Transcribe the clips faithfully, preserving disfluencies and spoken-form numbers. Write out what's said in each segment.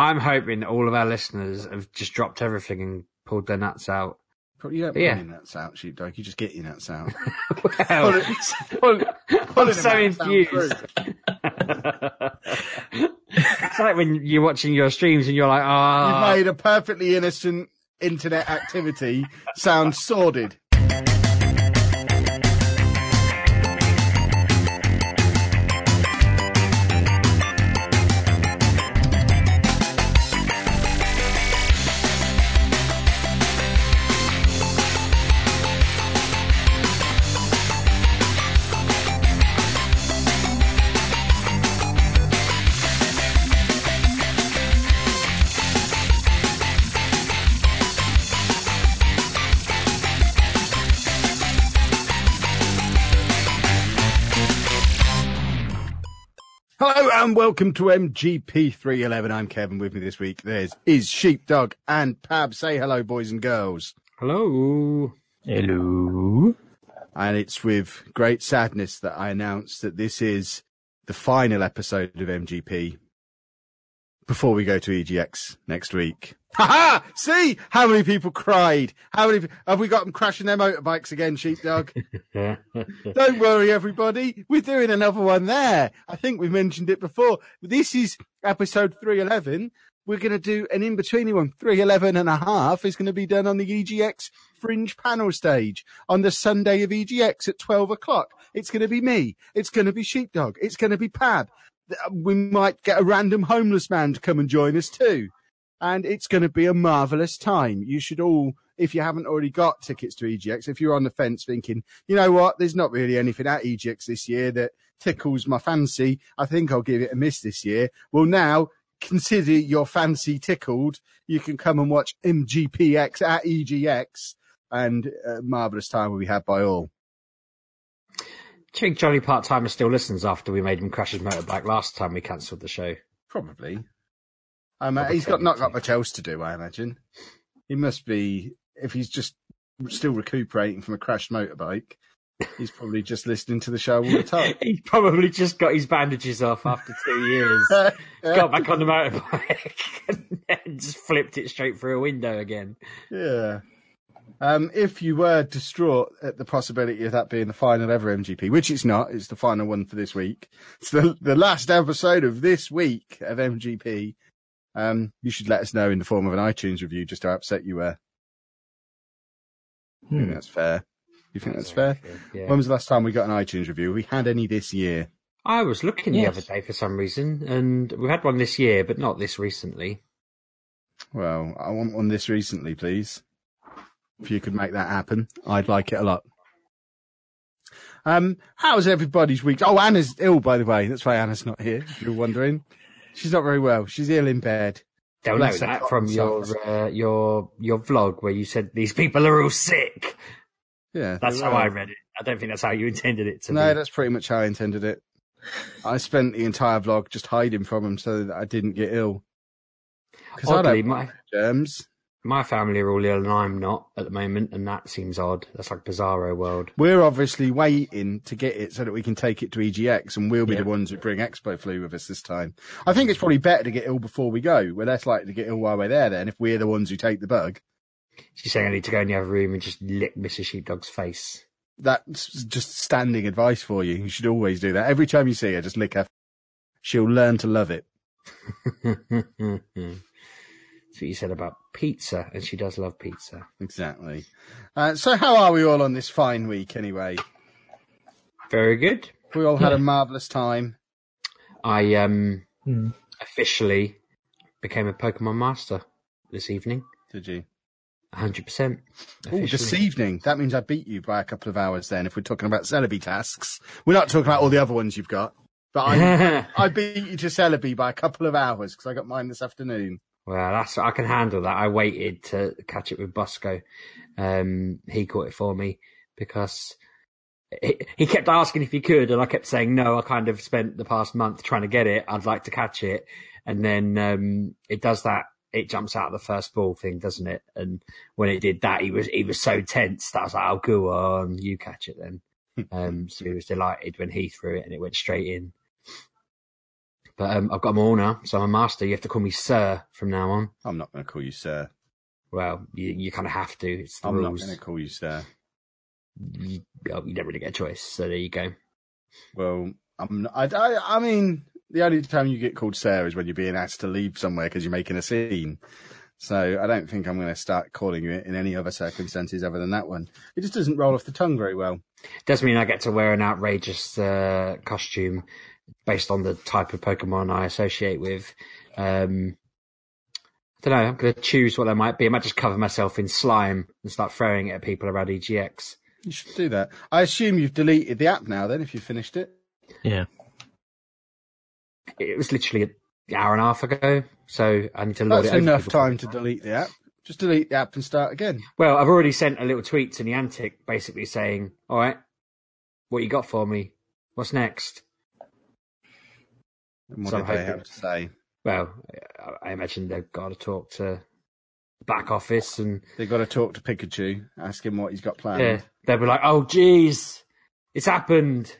I'm hoping all of our listeners have just dropped everything and pulled their nuts out. You don't pull yeah. your nuts out, sheepdog. You just get your nuts out. well, well, I'm so infused. It's like when you're watching your streams and you're like, ah. Oh. You've made a perfectly innocent internet activity sound sordid. And welcome to M G P three eleven. I'm Kevin. With me this week, there's is Sheepdog and Pab. Say hello, boys and girls. Hello. Hello. And it's with great sadness that I announce that this is the final episode of M G P before we go to E G X next week. Ha ha! See how many people cried. How many have we got them crashing their motorbikes again, Sheepdog? Don't worry, everybody. We're doing another one there. I think we mentioned it before. This is episode three eleven. We're going to do an in-betweeny one. three eleven and a half is going to be done on the E G X Fringe panel stage on the Sunday of E G X at twelve o'clock. It's going to be me. It's going to be Sheepdog. It's going to be Pab. We might get a random homeless man to come and join us too. And it's going to be a marvellous time. You should all, if you haven't already got tickets to E G X, if you're on the fence thinking, you know what, there's not really anything at E G X this year that tickles my fancy. I think I'll give it a miss this year. Well, now consider your fancy tickled. You can come and watch M G P X at E G X, and a marvellous time will be had by all. Do you think Johnny Part-Timer still listens after we made him crash his motorbike last time we cancelled the show? Probably. Um, he's got not got much else to do, I imagine. He must be, if he's just still recuperating from a crashed motorbike, he's probably just listening to the show all the time. He's probably just got his bandages off after two years, got back on the motorbike, and just flipped it straight through a window again. Yeah. Um, if you were distraught at the possibility of that being the final ever M G P, which it's not, it's the final one for this week. It's the, the last episode of this week of M G P. Um, you should let us know in the form of an iTunes review just how upset you were. Hmm. I think that's fair. You think that's, that's fair? Yeah. When was the last time we got an iTunes review? We had any this year? I was looking yes. the other day for some reason, and we had one this year, but not this recently. Well, I want one this recently, please. If you could make that happen, I'd like it a lot. Um, how's everybody's week? Oh, Anna's ill, by the way. That's why Anna's not here, if you're wondering. She's not very well. She's ill in bed. Don't know that from your uh, your your vlog where you said these people are all sick. Yeah, that's how I read it. I don't think that's how you intended it to be. No, that's pretty much how I intended it. I spent the entire vlog just hiding from them so that I didn't get ill. Because I don't have germs. My family are all ill and I'm not at the moment, and that seems odd. That's like bizarro world. We're obviously waiting to get it so that we can take it to E G X, and we'll be yeah. the ones who bring Expo Flu with us this time. I think it's probably better to get ill before we go. We're less likely to get ill while we're there then if we're the ones who take the bug. She's saying I need to go in the other room and just lick Missus Sheepdog's face. That's just standing advice for you. You should always do that. Every time you see her, just lick her. She'll learn to love it. That's what you said about pizza, and she does love pizza. Exactly. Uh, so how are we all on this fine week anyway? Very good. We all had yeah. a marvellous time. I um mm. officially became a Pokemon master this evening. Did you? one hundred percent. Oh, this evening. That means I beat you by a couple of hours then, if we're talking about Celebi tasks. We're not talking about all the other ones you've got. But I, I beat you to Celebi by a couple of hours because I got mine this afternoon. Well, that's I can handle that. I waited to catch it with Bosco. Um, he caught it for me because he, he kept asking if he could, and I kept saying no. I kind of spent the past month trying to get it. I'd like to catch it, and then um, it does that. It jumps out of the first ball thing, doesn't it? And when it did that, he was he was so tense that I was like, "Oh, go on, you catch it then." um, so he was delighted when he threw it and it went straight in. But um, I've got them all now, so I'm a master. You have to call me Sir from now on. I'm not going to call you Sir. Well, you, you kind of have to. It's the I'm rules. not going to call you Sir. You, you don't really get a choice, so there you go. Well, I'm not, I, I, I mean, the only time you get called Sir is when you're being asked to leave somewhere because you're making a scene. So I don't think I'm going to start calling you it in any other circumstances other than that one. It just doesn't roll off the tongue very well. It does mean I get to wear an outrageous uh, costume based on the type of Pokemon I associate with. Um, I don't know. I'm going to choose what I might be. I might just cover myself in slime and start throwing it at people around E G X. You should do that. I assume you've deleted the app now, then, if you finished it. Yeah. It was literally an hour and a half ago, so I need to load That's it. That's enough time to delete the app. Just delete the app and start again. Well, I've already sent a little tweet to Niantic basically saying, all right, what you got for me? What's next? And what so did they have to say? Well, I imagine they've got to talk to back office and they've got to talk to Pikachu, ask him what he's got planned. Yeah, they'll be like, oh, geez, it's happened.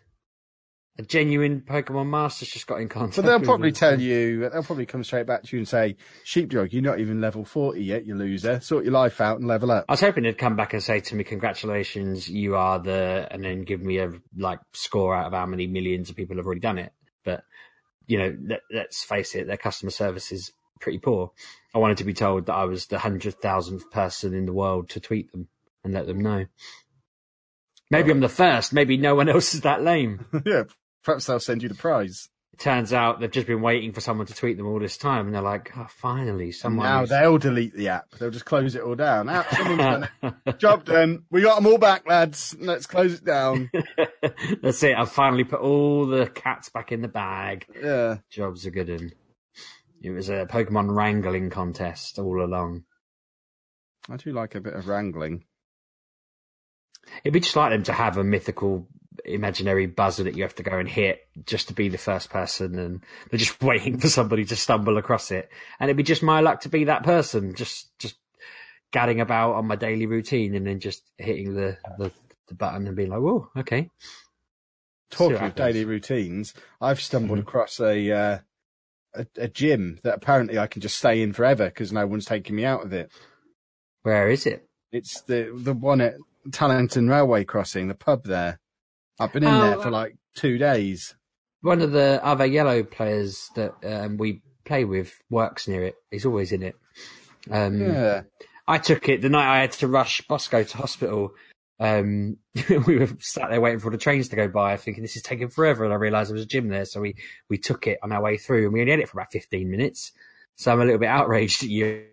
A genuine Pokemon master's just got in contact. But they'll probably tell you, they'll probably come straight back to you and say, Sheepdog, you're not even level forty yet, you loser. Sort your life out and level up. I was hoping they'd come back and say to me, congratulations, you are the, and then give me a like score out of how many millions of people have already done it. But, you know, let, let's face it, their customer service is pretty poor. I wanted to be told that I was the one hundred thousandth person in the world to tweet them and let them know. Maybe I'm the first. Maybe no one else is that lame. Yeah. Perhaps they'll send you the prize. It turns out they've just been waiting for someone to tweet them all this time, and they're like, oh, finally, someone... Now who's... they'll delete the app. They'll just close it all down. Oh, someone's done it. Job done. We got them all back, lads. Let's close it down. That's it. I've finally put all the cats back in the bag. Yeah. Job's a good one. It was a Pokemon wrangling contest all along. I do like a bit of wrangling. It'd be just like them to have a mythical... imaginary buzzer that you have to go and hit just to be the first person, and they're just waiting for somebody to stumble across it, and it'd be just my luck to be that person, just just gadding about on my daily routine and then just hitting the the, the button and being like, whoa, okay. Talking of daily routines, I've stumbled mm-hmm. across a, uh, a a gym that apparently I can just stay in forever because no one's taking me out of it. Where is it? It's the the one at Talenton Railway Crossing, the pub there. I've been in oh, there for like two days. One of the other yellow players that um, we play with works near it. He's always in it. Um, yeah. I took it the night I had to rush Bosco to hospital. Um, we were sat there waiting for the trains to go by, thinking this is taking forever. And I realised there was a gym there. So we, we took it on our way through, and we only had it for about fifteen minutes. So I'm a little bit outraged at you.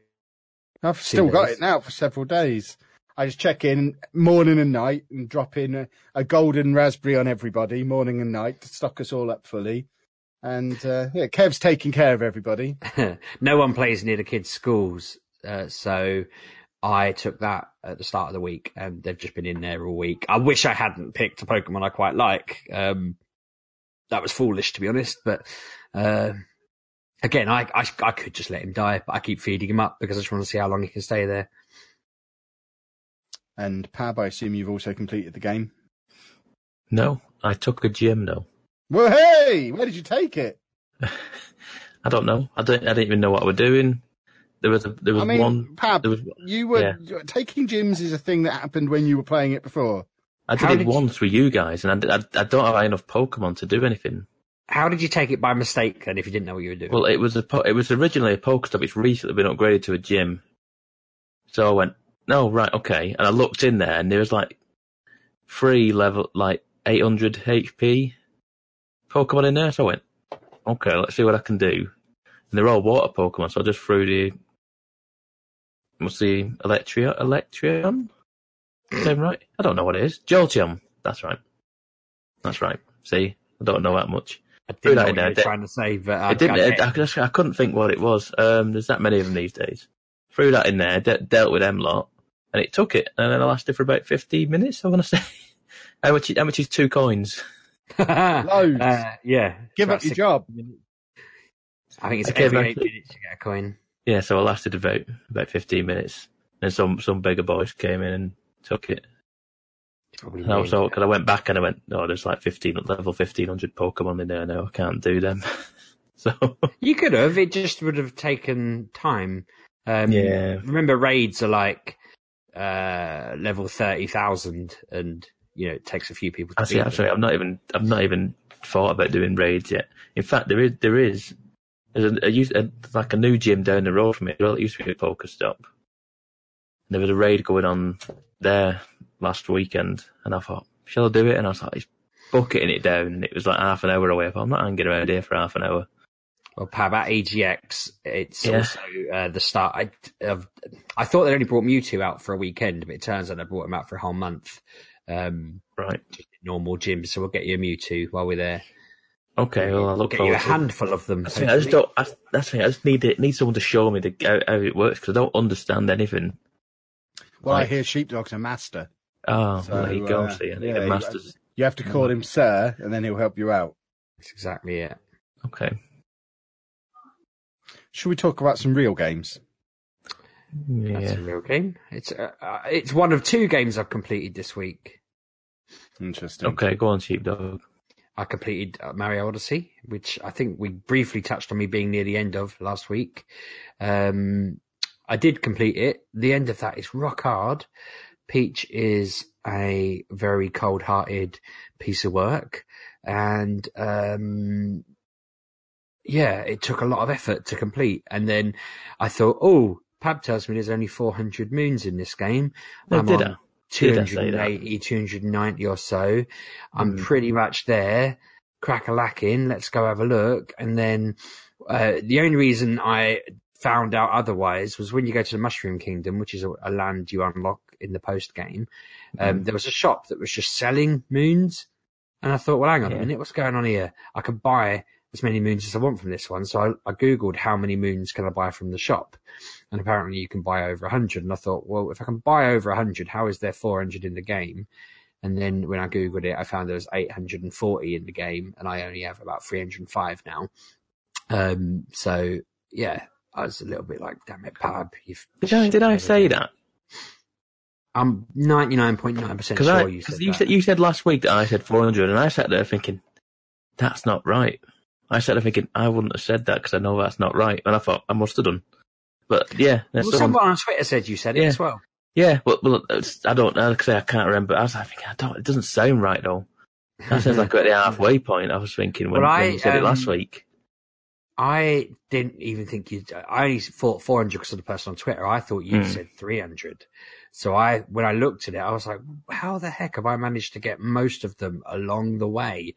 I've still got it now for several days. I just check in morning and night and drop in a, a golden raspberry on everybody morning and night to stock us all up fully. And uh, yeah, Kev's taking care of everybody. No one plays near the kids' schools. Uh, so I took that at the start of the week, and they've just been in there all week. I wish I hadn't picked a Pokemon I quite like. Um, that was foolish, to be honest. But uh, again, I, I, I could just let him die, but I keep feeding him up because I just want to see how long he can stay there. And Pab, I assume you've also completed the game? No, I took a gym, though. Well, hey! Where did you take it? I don't know. I don't. I didn't even know what I was doing. There was. A, there was I mean, one. Pab, was, you were yeah. taking gyms is a thing that happened when you were playing it before. I did How it did once you... with you guys, and I, I, I don't have enough Pokemon to do anything. How did you take it by mistake then? If you didn't know what you were doing? Well, it was a. It was originally a Pokestop. It's recently been upgraded to a gym. So I went. No, right, okay. And I looked in there, and there was like three level, like eight hundred H P Pokemon in there. So I went, okay, let's see what I can do. And they're all water Pokemon, so I just threw the, what's the Electria, Electrion? Is that right? I don't know what it is. Jolteon. That's right. That's right. See, I don't know that much. I didn't know what you were trying to say, but I, I didn't. I, I, I, I couldn't think what it was. Um, there's that many of them these days. Threw that in there, de- dealt with them lot. And it took it, and then it lasted for about fifteen minutes, I want to say. how, much, how much is two coins? Loads. Uh, yeah. Give up your job. Minutes. I think it's okay, every eight minutes you get a coin. Yeah, so it lasted about about fifteen minutes. And some, some bigger boys came in and took it. Probably and also, because I went back and I went, oh, there's like fifteen level fifteen hundred Pokemon in there now, I can't do them. So you could have. It just would have taken time. Um, yeah. Remember, raids are like uh, level thirty thousand, and you know it takes a few people. to Actually, actually, I'm not even. I've not even thought about doing raids yet. In fact, there is. There is. There's a, a, a like a new gym down the road from it. Well, it used to be a poker stop. And there was a raid going on there last weekend, and I thought, shall I do it? And I was like, he's bucketing it down, and it was like half an hour away. I thought, I'm not hanging around here for half an hour. Well, Pab, at E G X, it's yeah. also uh, the start. I, uh, I thought they only brought Mewtwo out for a weekend, but it turns out they brought him out for a whole month. Um, right. Normal gym, so we'll get you a Mewtwo while we're there. Okay, well, I look get forward you a to handful it. of them. I, think I just don't. I, that's the thing. I just need it. Need someone to show me the, how, how it works, because I don't understand anything. Well, like, I hear Sheepdog's a master. Oh, so, well, there you go. Uh, see, I need yeah, a master. You have to call him Sir, and then he'll help you out. That's exactly it. Okay. Should we talk about some real games? Yeah. That's a real game. It's uh, uh, it's one of two games I've completed this week. Interesting. Okay, go on, Sheepdog. I completed Mario Odyssey, which I think we briefly touched on me being near the end of last week. Um, I did complete it. The end of that is rock hard. Peach is a very cold-hearted piece of work. And, um, yeah, it took a lot of effort to complete. And then I thought, oh, Pab tells me there's only four hundred moons in this game. No, I'm did on- I? two hundred eighty, two hundred ninety or so. I'm mm. pretty much there. Crack-a-lacking. Let's go have a look. And then uh, the only reason I found out otherwise was when you go to the Mushroom Kingdom, which is a, a land you unlock in the post-game, um, mm. there was a shop that was just selling moons. And I thought, well, hang on yeah. a minute. What's going on here? I could buy as many moons as I want from this one. So I, I Googled how many moons can I buy from the shop. And apparently you can buy over one hundred. And I thought, well, if I can buy over one hundred, how is there four hundred in the game? And then when I Googled it, I found there was eight hundred forty in the game. And I only have about three hundred five now. Um, so, yeah, I was a little bit like, damn it, Pab. You've did I, did I say that? I'm ninety-nine point nine percent sure I, you said you that. Said, you said last week that I said four hundred. And I sat there thinking, that's not right. I started thinking, I wouldn't have said that because I know that's not right. And I thought, I must have done. But, yeah. Well, someone on Twitter said you said it yeah. as well. Yeah, but, but I don't know, because I can't remember. I was like, thinking, I don't, it doesn't sound right, though. That sounds like at the halfway point, I was thinking, when, well, I, when you said um, it last week. I didn't even think you'd... I only thought four hundred because of the person on Twitter. I thought you'd mm. said three hundred. So I, when I looked at it, I was like, how the heck have I managed to get most of them along the way?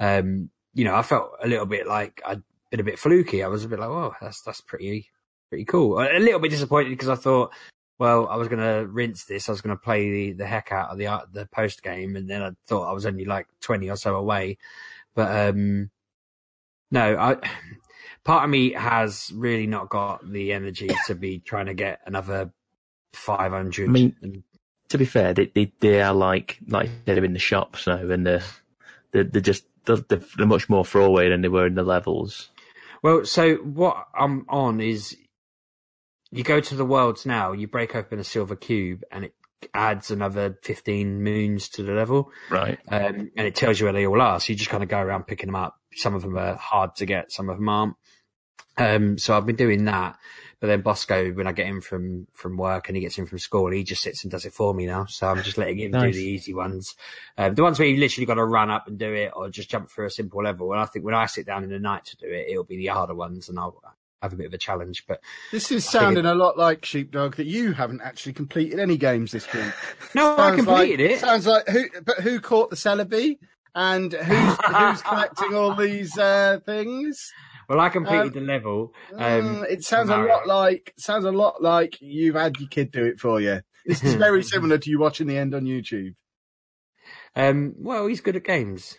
Um... You know, I felt a little bit like I'd been a bit fluky. I was a bit like, oh, that's that's pretty pretty cool. A little bit disappointed because I thought, well, I was going to rinse this. I was going to play the, the heck out of the the post game. And then I thought I was only like twenty or so away. But um, no, I part of me has really not got the energy to be trying to get another five hundred. I mean, and, to be fair, they, they, they are like, like they're in the shops now and they're, they're, they're just... They're much more throwaway than they were in the levels. Well, so what I'm on is you go to the worlds now, you break open a silver cube, and it adds another fifteen moons to the level. Right. Um, and it tells you where they all are. So you just kind of go around picking them up. Some of them are hard to get, some of them aren't. Um, so I've been doing that. But then Bosco, when I get him from, from work and he gets in from school, he just sits and does it for me now. So I'm just letting him nice. do the easy ones. Um, the ones where you literally got to run up and do it or just jump through a simple level. And I think when I sit down in the night to do it, it'll be the harder ones and I'll have a bit of a challenge. But this is sounding it, a lot like Sheepdog, that you haven't actually completed any games this week. No, sounds I completed like, it. Sounds like who, but who caught the Celebi and who's, who's collecting all these uh, things? Well, I completed um, the level. Um, it sounds a lot like sounds a lot like you've had your kid do it for you. This is very similar to you watching the end on YouTube. Um, well, he's good at games,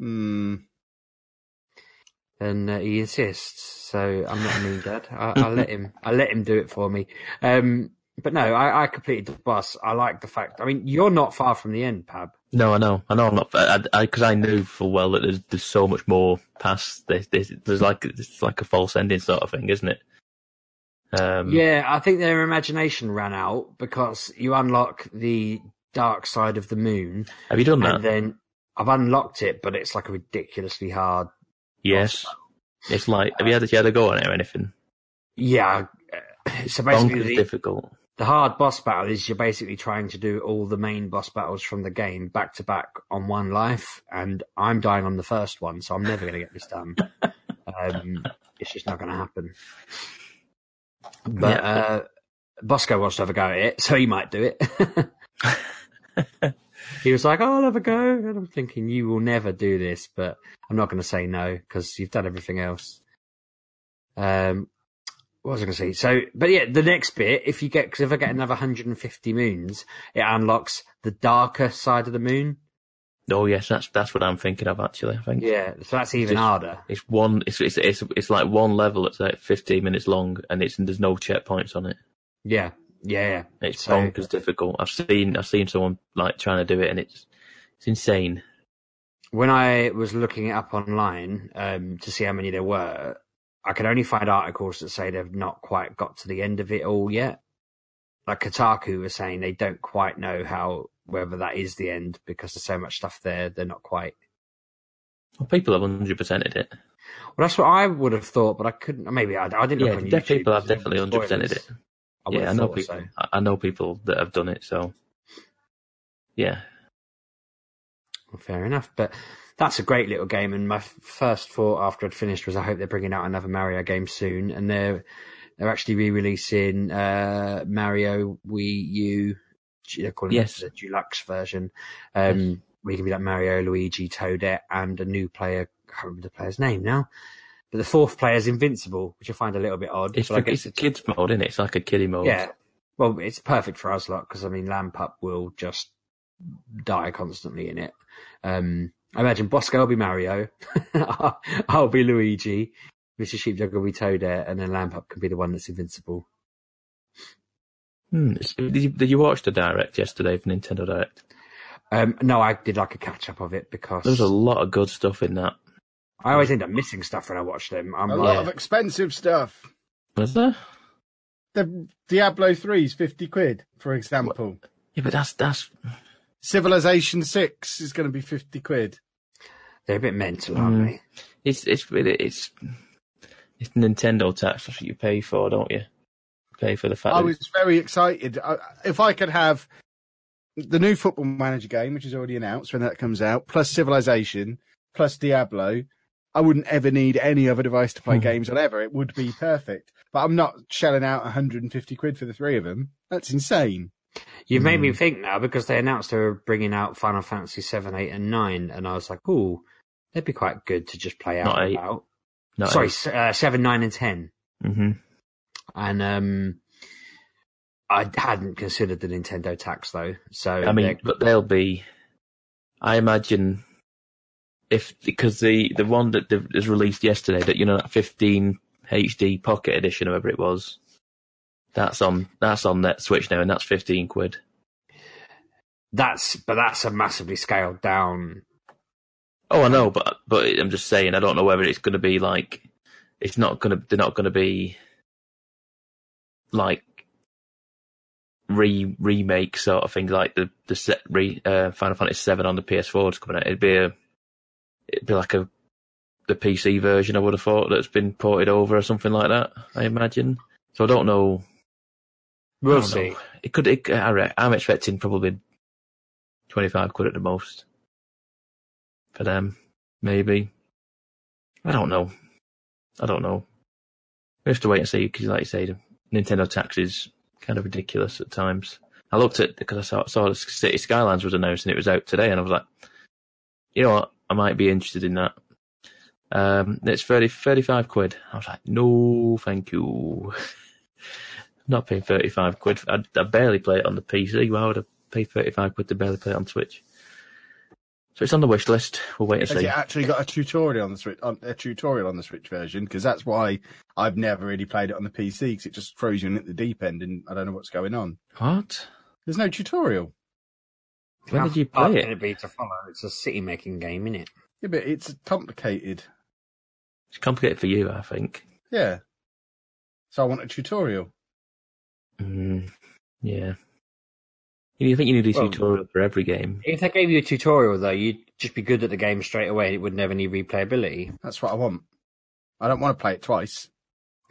mm. and uh, he insists. So I'm not a mean dad. I, I'll let him. I let him do it for me. Um, but no, I, I completed the boss. I like the fact. I mean, you're not far from the end, Pab. No, I know, I know, I'm not because I, I, I knew full well that there's, there's so much more past this. There's, there's like it's like a false ending sort of thing, isn't it? Um, yeah, I think their imagination ran out because you unlock the dark side of the moon. Have you done that? And then I've unlocked it, but it's like a ridiculously hard. Yes. Boss. It's like, have you had, you had a go on it or anything? Yeah. So basically, the, difficult. the hard boss battle is you're basically trying to do all the main boss battles from the game back to back on one life, and I'm dying on the first one, so I'm never going to get this done. Um, it's just not going to happen. But yeah. uh, Bosco wants to have a go at it, so he might do it. He was like, oh, I'll have a go. And I'm thinking, you will never do this, but I'm not going to say no because you've done everything else. Um, what was I going to say? So, but yeah, the next bit, if you get, because if I get another one hundred fifty moons, it unlocks the darker side of the moon. Oh yes, that's that's what I'm thinking of actually. I think yeah, so that's even it's, harder. It's one, it's it's it's it's like one level that's like fifteen minutes long, and it's and there's no checkpoints on it. Yeah, yeah, yeah. It's so, bonkers difficult. I've seen I've seen someone like trying to do it, and it's it's insane. When I was looking it up online um, to see how many there were, I could only find articles that say they've not quite got to the end of it all yet. Like Kotaku was saying, they don't quite know how. Whether that is the end, because there's so much stuff there, they're not quite. Well, people have one hundred percented it. Well, that's what I would have thought, but I couldn't. Maybe I, I didn't yeah, look on YouTube. People have definitely one hundred percented it. I yeah, I know people. So. I know people that have done it. So, yeah. Well, fair enough, but that's a great little game. And my first thought after I'd finished was, I hope they're bringing out another Mario game soon. And they're they're actually re-releasing uh, Mario Wii U. They're calling yes. it the deluxe version. Um, yes. We can be like Mario, Luigi, Toadette, and a new player. I can't remember the player's name now. But the fourth player is Invincible, which I find a little bit odd. It's, but for, I guess it's, it's a kids mode, isn't it? It's like a kiddie mode. Yeah. Well, it's perfect for us lot because I mean, Lampup will just die constantly in it. Um, I imagine Bosco will be Mario. I'll be Luigi. Mister Sheepdog will be Toadette, and then Lampup can be the one that's invincible. Hmm. Did you, did you watch the Direct yesterday for Nintendo Direct? Um, no, I did like a catch-up of it because... There's a lot of good stuff in that. I always end up missing stuff when I watch them. I'm a like... lot of expensive stuff. Was there? The Diablo three is fifty quid, for example. What? Yeah, but that's... that's Civilization Six is going to be fifty quid. They're a bit mental, aren't mm. they? It's, it's, it's, it's Nintendo tax. That's what you pay for, don't you? Pay for the fact I was very excited. I, if I could have the new Football Manager game, which is already announced when that comes out, plus Civilization, plus Diablo, I wouldn't ever need any other device to play games on ever. It would be perfect. But I'm not shelling out one hundred fifty quid for the three of them. That's insane. You've made mm. me think now because they announced they were bringing out Final Fantasy seven, eight, and nine, and I was like, ooh, they'd be quite good to just play out and about. Not Sorry, uh, seven, nine, and ten. Mm-hmm. And um, I hadn't considered the Nintendo tax, though. So I mean, but they'll be. I imagine if because the, the one that was released yesterday, that you know, that fifteen H D Pocket Edition, or whatever it was, that's on that's on that Switch now, and that's fifteen quid. That's but that's a massively scaled down. Oh, I know, but but I'm just saying, I don't know whether it's going to be like it's not going to they're not going to be. Like re remake sort of thing, like the the set re uh, Final Fantasy seven on the P S four is coming out. It'd be a it'd be like a the P C version. I would have thought that's been ported over or something like that. I imagine. So I don't know. We'll I don't see. Know. It could. It, I, I'm expecting probably twenty-five quid at the most for them. Maybe. I don't know. I don't know. We have to wait and see because, like you say. Nintendo tax is kind of ridiculous at times. I looked at because I saw, saw the City Skylines was announced and it was out today, and I was like, you know what, I might be interested in that. Um, it's thirty, thirty-five quid. I was like, no, thank you. I'm not paying thirty-five quid. I, I barely play it on the P C. Why would I pay thirty-five quid to barely play it on Switch? So it's on the wish list. We'll wait and see. Has it actually got a tutorial on the Switch? Um, a tutorial on the Switch version, because that's why I've never really played it on the P C, because it just throws you in at the deep end, and I don't know what's going on. What? There's no tutorial. When How did you play it? It'd be to follow. It's a city-making game, isn't it? Yeah, but it's complicated. It's complicated for you, I think. Yeah. So I want a tutorial. Mm, yeah. You think you need a well, tutorial for every game? If they gave you a tutorial, though, you'd just be good at the game straight away. It wouldn't have any replayability. That's what I want. I don't want to play it twice.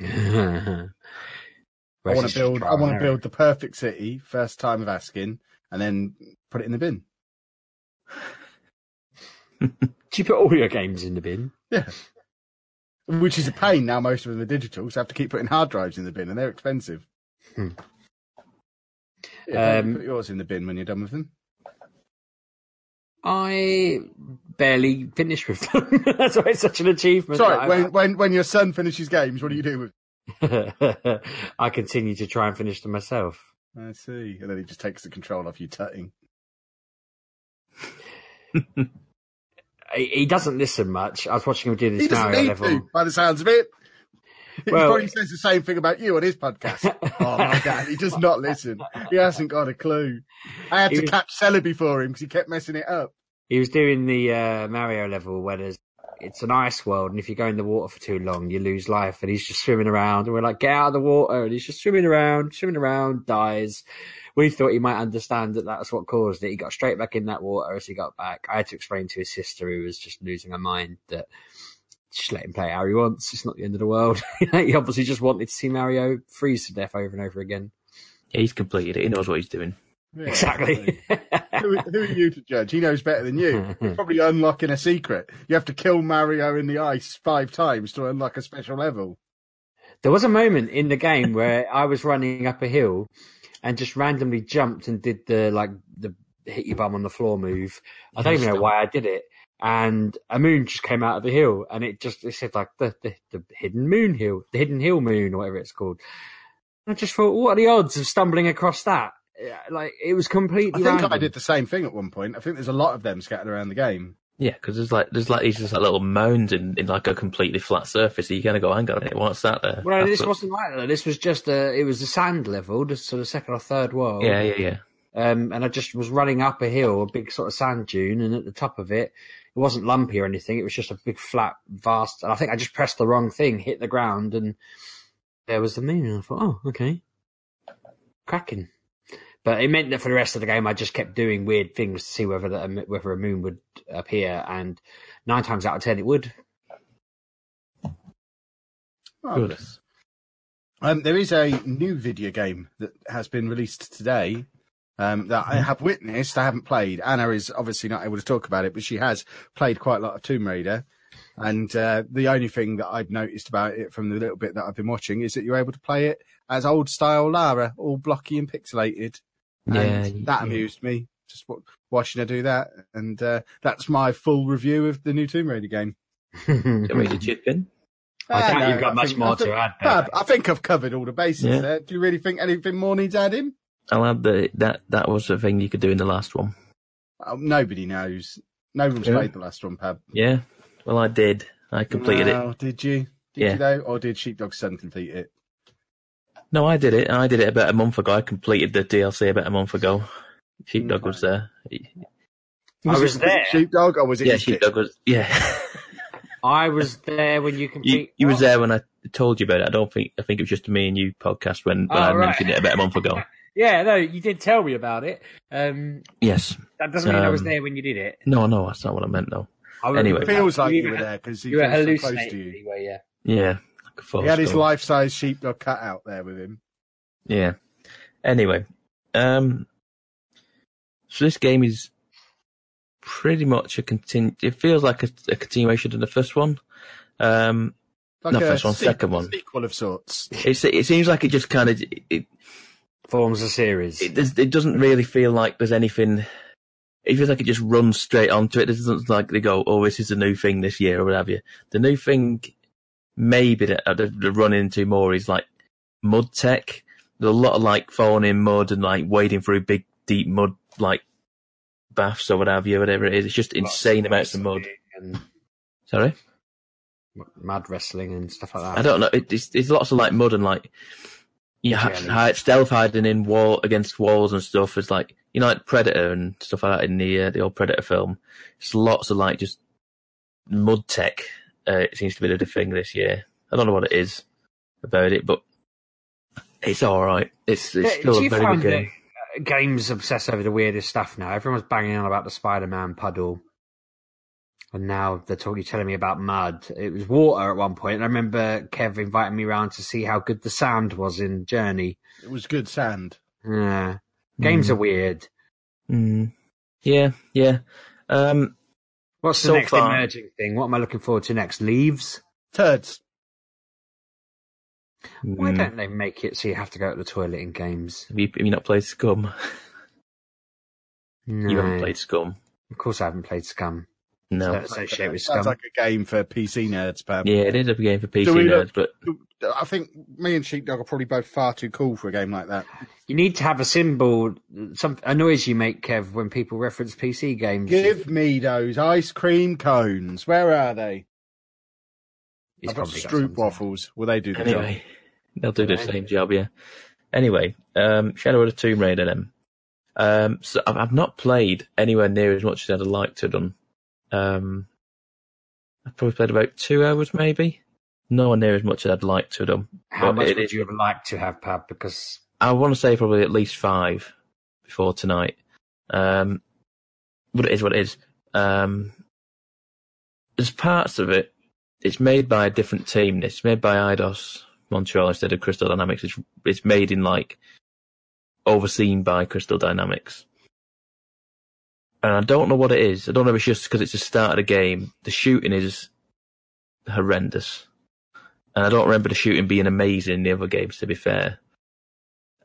I want to build. I want to build the perfect city. First time of asking, and then put it in the bin. Do you put all your games in the bin? Yeah, which is a pain now. Most of them are digital, so I have to keep putting hard drives in the bin, and they're expensive. Hmm. Yeah, um, put yours in the bin when you're done with them. I barely finished with them. That's why it's such an achievement. Sorry, when, when when your son finishes games, what do you do with? I continue to try and finish them myself. I see. And then he just takes the control off you tutting. He doesn't listen much. I was watching him do this Mario level. He doesn't need to, by the sounds of it. He well, probably says the same thing about you on his podcast. Oh, my God. He does not listen. He hasn't got a clue. I had to was, catch Celebi for him because he kept messing it up. He was doing the uh, Mario level where there's it's an ice world, and if you go in the water for too long, you lose life. And he's just swimming around, and we're like, get out of the water. And he's just swimming around, swimming around, dies. We thought he might understand that that's what caused it. He got straight back in that water as he got back. I had to explain to his sister, who was just losing her mind, that just let him play how he wants. It's not the end of the world. He obviously just wanted to see Mario freeze to death over and over again. Yeah, he's completed it. He knows what he's doing. Yeah, exactly. who, who are you to judge? He knows better than you. He's probably unlocking a secret. You have to kill Mario in the ice five times to unlock a special level. There was a moment in the game where I was running up a hill and just randomly jumped and did the like the hit your bum on the floor move. I don't even know why I did it. And a moon just came out of the hill, and it just it said like the the, the hidden moon hill, the hidden hill moon, or whatever it's called. And I just thought, what are the odds of stumbling across that? Like, it was completely I think random. I did the same thing at one point. I think there's a lot of them scattered around the game. Yeah, because there's like there's like these just like little mounds in, in like a completely flat surface. So you kind of go, hang on a minute, what's that there? Well, That's this what... wasn't like that. This was just a it was a sand level, just sort of second or third world. Yeah, yeah, yeah. Um, and I just was running up a hill, a big sort of sand dune, and at the top of it, it wasn't lumpy or anything. It was just a big flat, vast. And I think I just pressed the wrong thing, hit the ground, and there was the moon. And I thought, oh, okay, cracking. But it meant that for the rest of the game, I just kept doing weird things to see whether that, whether a moon would appear, and nine times out of ten, it would. Oh. Um, there is a new video game that has been released today um, that I have witnessed. I haven't played. Anna is obviously not able to talk about it, but she has played quite a lot of Tomb Raider. And uh, the only thing that I've noticed about it from the little bit that I've been watching is that you're able to play it as old-style Lara, all blocky and pixelated. And yeah, that amused me, just watching her do that. And uh, that's my full review of the new Tomb Raider game. Where's your chip in? I doubt no, you've got I much think, more think, to add. There. I think I've covered all the bases yeah. there. Do you really think anything more needs adding? I'll add that that, that was the thing you could do in the last one. Oh, nobody knows. No one's yeah. played the last one, Pab. Yeah. Well, I did. I completed no, it. Did you? Did yeah. you though? Or did Sheepdog's son complete it? No, I did it. I did it about a month ago. I completed the D L C about a month ago. Sheepdog was there. Was I was it, there. Was it Sheepdog, or was it? Yeah, Sheepdog was. Yeah. I was there when you completed. You, you was there when I told you about it. I don't think. I think it was just me and you podcast when, when oh, I right. mentioned it about a month ago. Yeah, no, you did tell me about it. Um, yes. That doesn't mean um, I was there when you did it. No, no, that's not what I meant, though. I anyway, it feels like you were there because he was so close to you. Anyway, yeah. Yeah. Like he had his life-size sheepdog cut out there with him. Yeah. Anyway, um, so this game is pretty much a continu. It feels like a, a continuation of the first one. Um, like not first one, se- second one. Sequel of sorts. It's, it seems like it just kind of it, forms a series. It, it doesn't really feel like there's anything. It feels like it just runs straight onto it. This isn't like they go, oh, this is the new thing this year or what have you. The new thing, maybe that they run into more is like mud tech. There's a lot of like falling in mud and like wading through big deep mud like baths or what have you, whatever it is. It's just insane amounts of mud. And Sorry, mud wrestling and stuff like that. I don't know. It, it's, it's lots of like mud and like you hide, stealth hiding in wall against walls and stuff. It's like, you know, like Predator and stuff like that in the uh, the old Predator film. It's lots of like just mud tech. Uh, it seems to be the thing this year. I don't know what it is about it, but it's all right. It's, it's yeah, still a very good game. Games obsess over the weirdest stuff now. Everyone's banging on about the Spider-Man puddle. And now they're talking, telling me about mud. It was water at one point. And I remember Kev inviting me round to see how good the sand was in Journey. It was good sand. Yeah. Games mm. are weird. Mm. Yeah, yeah. Um, What's so the next far. emerging thing? What am I looking forward to next? Leaves? Turds. Mm. Why don't they make it so you have to go to the toilet in games? Have you, have you not played Scum? No. You haven't played Scum. Of course I haven't played Scum. No, so associated with Scum. Sounds like a game for P C nerds, Pam. Yeah, it is a game for P C nerds, but I think me and Sheepdog are probably both far too cool for a game like that. You need to have a symbol, some a noise you make, Kev, when people reference P C games. Give me those ice cream cones. Where are they? He's I've got Stroop waffles. Will they do the anyway, job? They'll do the yeah. same job, yeah. Anyway, um, Shadow of the Tomb Raider, then. Um, so I've, I've not played anywhere near as much as I'd have liked to have done. Um, I've probably played about two hours, maybe. No one near as much as I'd like to have done. How but much it, would you have liked to have, Pab? Because I want to say probably at least five before tonight. Um, but it is what it is. Um, there's parts of it. It's made by a different team. It's made by Eidos Montreal instead of Crystal Dynamics. It's, it's made in like overseen by Crystal Dynamics. And I don't know what it is. I don't know if it's just because it's the start of the game. The shooting is horrendous. And I don't remember the shooting being amazing in the other games, to be fair.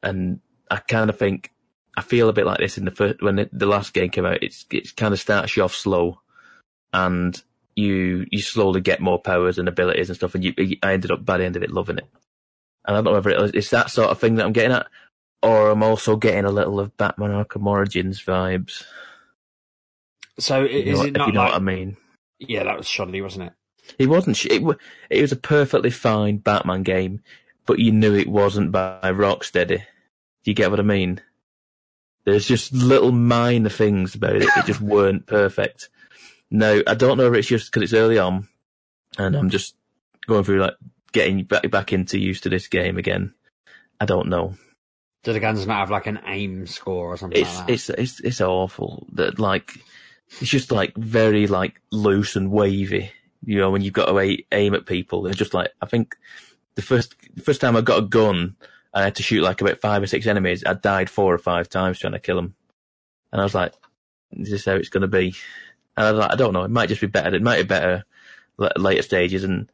And I kind of think, I feel a bit like this in the first, when the, the last game came out. It's it kind of starts you off slow. And you you slowly get more powers and abilities and stuff. And you, I ended up, by the end of it, loving it. And I don't know whether it, it's that sort of thing that I'm getting at. Or I'm also getting a little of Batman Arkham Origins vibes. So is you know, it not? You know like, what I mean? Yeah, that was shoddy, wasn't it? It wasn't. It, it was a perfectly fine Batman game, but you knew it wasn't by Rocksteady. Do you get what I mean? There's just little minor things about it that just weren't perfect. Now I don't know if it's just because it's early on, and I'm just going through like getting back back into used to this game again. I don't know. Do the guns not have like an aim score or something? It's like that? it's it's it's awful. That like. It's just like very like loose and wavy, you know. When you've got to aim at people, they're just like I think the first the first time I got a gun, I had to shoot like about five or six enemies. I died four or five times trying to kill them, and I was like, "Is this how it's going to be?" And I was like, "I don't know. It might just be better. It might be better at later stages, and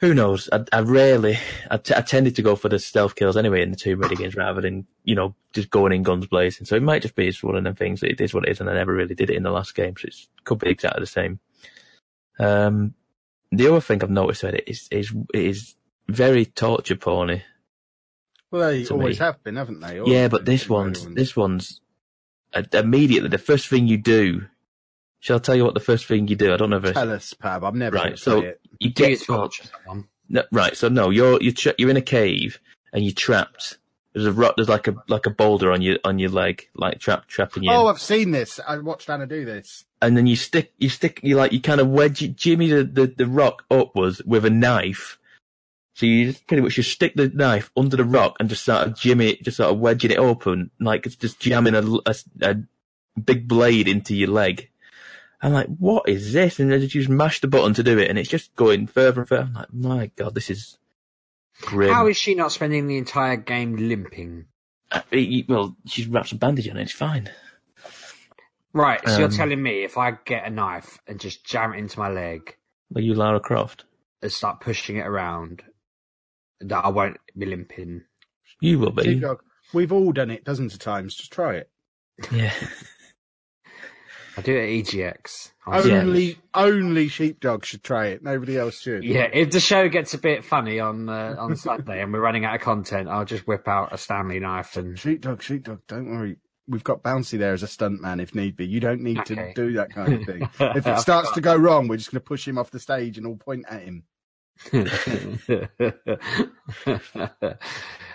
who knows?" I, I rarely, I, t- I tended to go for the stealth kills anyway in the Tomb Raider games rather than, you know, just going in guns blazing. So it might just be just one of them things. It is what it is, and I never really did it in the last game, so it could be exactly the same. Um, the other thing I've noticed about it is, is, it is very torture porny. Well, they always me. have been, haven't they? Always yeah, but this one's, ones. this one's uh, immediately the first thing you do. Shall I tell you what the first thing you do? I don't know if it's... Tell us, Pab. I've never right, so it. You do get tortured. No, right, so no, you're you're, tra- you're in a cave and you're trapped. There's a rock, there's like a like a boulder on your on your leg, like trap trapping you. Oh, in. I've seen this. I watched Anna do this. And then you stick you stick you like you kind of wedge you, Jimmy the, the, the rock upwards with a knife. So you just pretty much you stick the knife under the rock and just sort of Jimmy it, just sort of wedging it open, like it's just jamming a, a, a big blade into your leg. I'm like, what is this? And then you just mash the button to do it, and it's just going further and further. I'm like, my God, this is grim. How is she not spending the entire game limping? Uh, it, well, she wraps a bandage on it, it's fine. Right, so um, you're telling me if I get a knife and just jam it into my leg... Are you Lara Croft? ...and start pushing it around, that I won't be limping. You will be. We've all done it dozens of times, just try it. Yeah. I do it at E G X. Only, yeah. only Sheepdog should try it. Nobody else should. Yeah, if the show gets a bit funny on uh, on Sunday and we're running out of content, I'll just whip out a Stanley knife and Sheepdog, Sheepdog. Don't worry, we've got Bouncy there as a stuntman if need be. You don't need okay. to do that kind of thing. If it starts to go wrong, we're just going to push him off the stage and all point at him.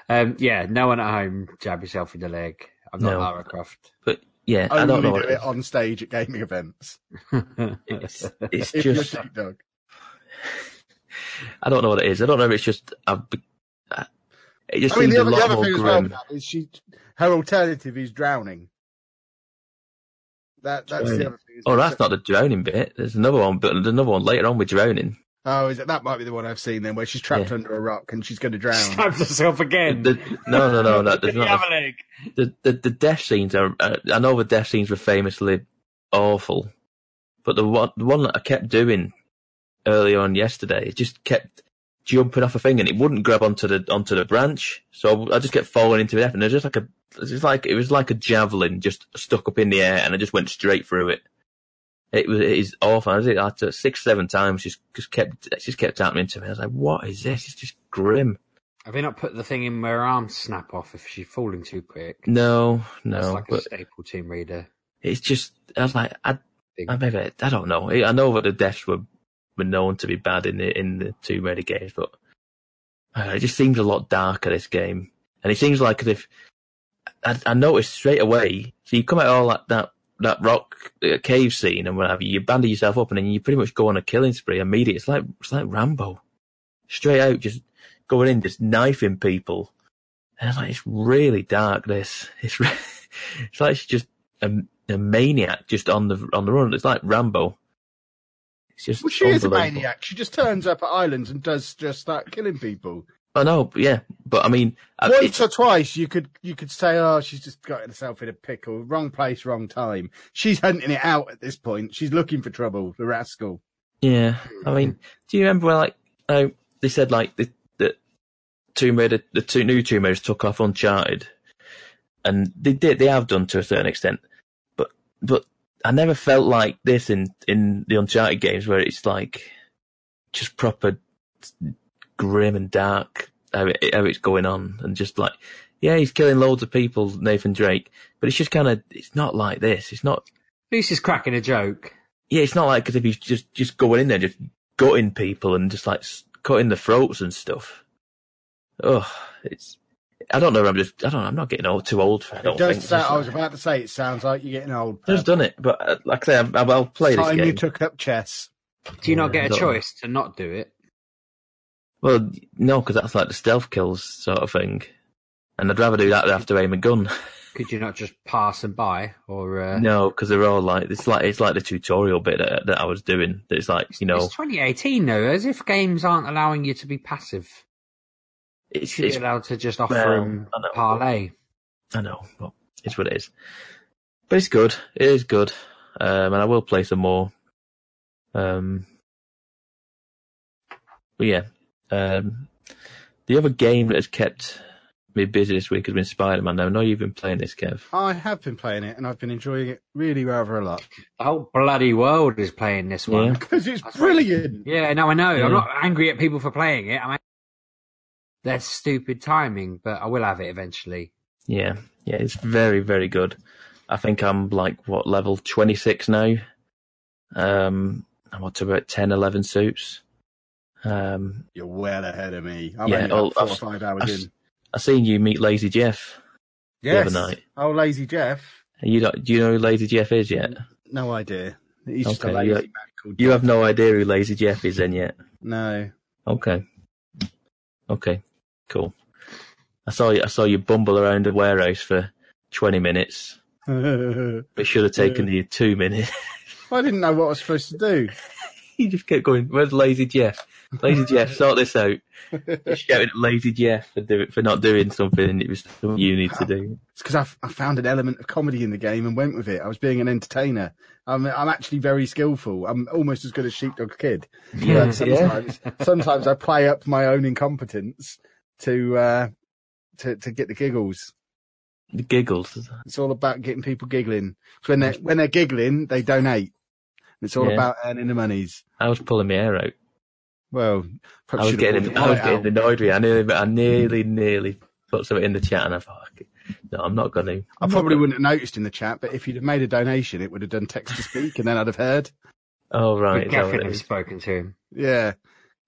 um, yeah, no one at home. Jab yourself in the leg. I'm not no. Lara Croft, but. Yeah, only I don't know do it, it on stage at gaming events. it's, it's just I don't know what it is. I don't know if it's just I've, it just I mean, seems the other, a lot the other more thing grim. As well, is she her alternative is drowning. That that's Journey. The other thing Is oh, that's second. Not the drowning bit. There's another one, but there's another one later on with drowning. Oh, is it? That might be the one I've seen then, where she's trapped yeah. under a rock and she's going to drown. She stabs herself again. The, no, no, no, no. There's not a, the, the the death scenes are. Uh, I know the death scenes were famously awful, but the one the one that I kept doing early on yesterday, it just kept jumping off a thing and it wouldn't grab onto the onto the branch. So I just kept falling into it, and it was just like a, it was like it was like a javelin just stuck up in the air, and I just went straight through it. It was, it is awful. I did it six, seven times. She's just kept, she's kept happening to me. I was like, what is this? It's just grim. Have they not put the thing in where her arms snap off if she's falling too quick? No, no. It's like a staple team reader. It's just, I was like, I, I maybe, I don't know. I know that the deaths were, were known to be bad in the, in the Tomb Raider games, but uh, it just seems a lot darker, this game. And it seems like as if, I, I noticed straight away, so you come out all like that, that rock uh, cave scene and whatever, you bandy yourself up and then you pretty much go on a killing spree immediately. It's like, it's like Rambo. Straight out, just going in, just knifing people. And it's like, it's really dark, this. It's re- it's like it's just a, a maniac just on the, on the run. It's like Rambo. It's just, well, she is a maniac. She just turns up at islands and does just that, killing people. I know, but yeah, but I mean, once or twice you could you could say, "Oh, she's just got herself in a pickle, wrong place, wrong time." She's hunting it out at this point. She's looking for trouble, the rascal. Yeah, I mean, do you remember when like uh, they said like the the Tomb Raider, the two new Tomb Raiders took off Uncharted, and they did, they have done to a certain extent, but but I never felt like this in in the Uncharted games where it's like just proper grim and dark how, it, how it's going on, and just like, yeah, he's killing loads of people, Nathan Drake, but it's just kind of, it's not like this. It's not, at least he's cracking a joke. Yeah, it's not like as if he's just just going in there just gutting people and just like cutting the throats and stuff. Oh, it's, I don't know, I'm just, I don't know, I'm not getting old, too old for it. I don't think sound, I was like, about to say, it sounds like you're getting old. I've done it, but like I say, I've, I've played this game. Time you took up chess. Do you not get a choice to not do it? Well, no, because that's like the stealth kills sort of thing, and I'd rather do that than have to aim a gun. Could you not just pass and by, or uh... no? Because they're all like, it's like it's like the tutorial bit that, that I was doing. It's like, you know, it's twenty eighteen though, as if games aren't allowing you to be passive. It's, You're it's allowed to just offer them um, parlay. I know, but it's what it is. But it's good. It is good, um, and I will play some more. Um, but yeah. Um, the other game that has kept me busy this week has been Spider-Man. Now, I know you've been playing this, Kev. I have been playing it, and I've been enjoying it really rather a lot. The whole bloody world is playing this one. Yeah. Because it's That's brilliant. Right. Yeah, no, I know. Yeah. I'm not angry at people for playing it. I mean, that's stupid timing, but I will have it eventually. Yeah, yeah, it's very, very good. I think I'm like, what, level twenty-six now? Um, I'm up to about ten, eleven suits. Um, You're well ahead of me. I'm yeah, oh, four or five hours I've, in. I seen you meet Lazy Jeff yes. the other night. Oh, Lazy Jeff! You don't, do you know who Lazy Jeff is yet? No idea. He's okay. just a lazy you, man called You Jeff. Have no idea who Lazy Jeff is then yet? No. Okay. Okay. Cool. I saw you. I saw you bumble around the warehouse for twenty minutes. It should have taken you two minutes. I didn't know what I was supposed to do. You just kept going, "Where's Lazy Jeff? Lazy Jeff, sort this out." Just shouting at Lazy Jeff for, do, for not doing something, and it was something you need to do. It's because I, I found an element of comedy in the game and went with it. I was being an entertainer. I'm, I'm actually very skillful. I'm almost as good as Sheepdog Kid. Yeah, but sometimes, yeah. sometimes I play up my own incompetence to uh, to to get the giggles. The giggles. It's all about getting people giggling. So when they when they're giggling, they donate. It's all yeah. about earning the monies. I was pulling my hair out. Well, I was getting, I was getting annoyed with it. I nearly, I nearly, nearly put something in the chat, and I thought, no, I'm not going to. I probably wouldn't have noticed in the chat, but if you'd have made a donation, it would have done text to speak, and then I'd have heard. Oh, right. If Geffen had spoken to him. Yeah.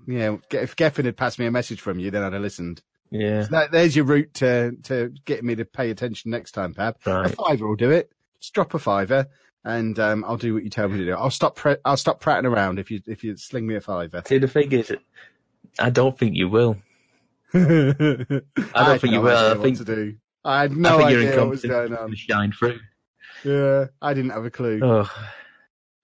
Yeah. If Geffen had passed me a message from you, then I'd have listened. Yeah. So that, there's your route to, to getting me to pay attention next time, Pab. Right. A fiver will do it. Just drop a fiver. And um, I'll do what you tell me to do. I'll stop. Pr- I'll stop prattling around if you if you sling me a fiver. See, the thing is, I don't think you will. I don't I think you will. I think to do. I had no I think idea you're what was going on. Shine through. Yeah, I didn't have a clue. Oh.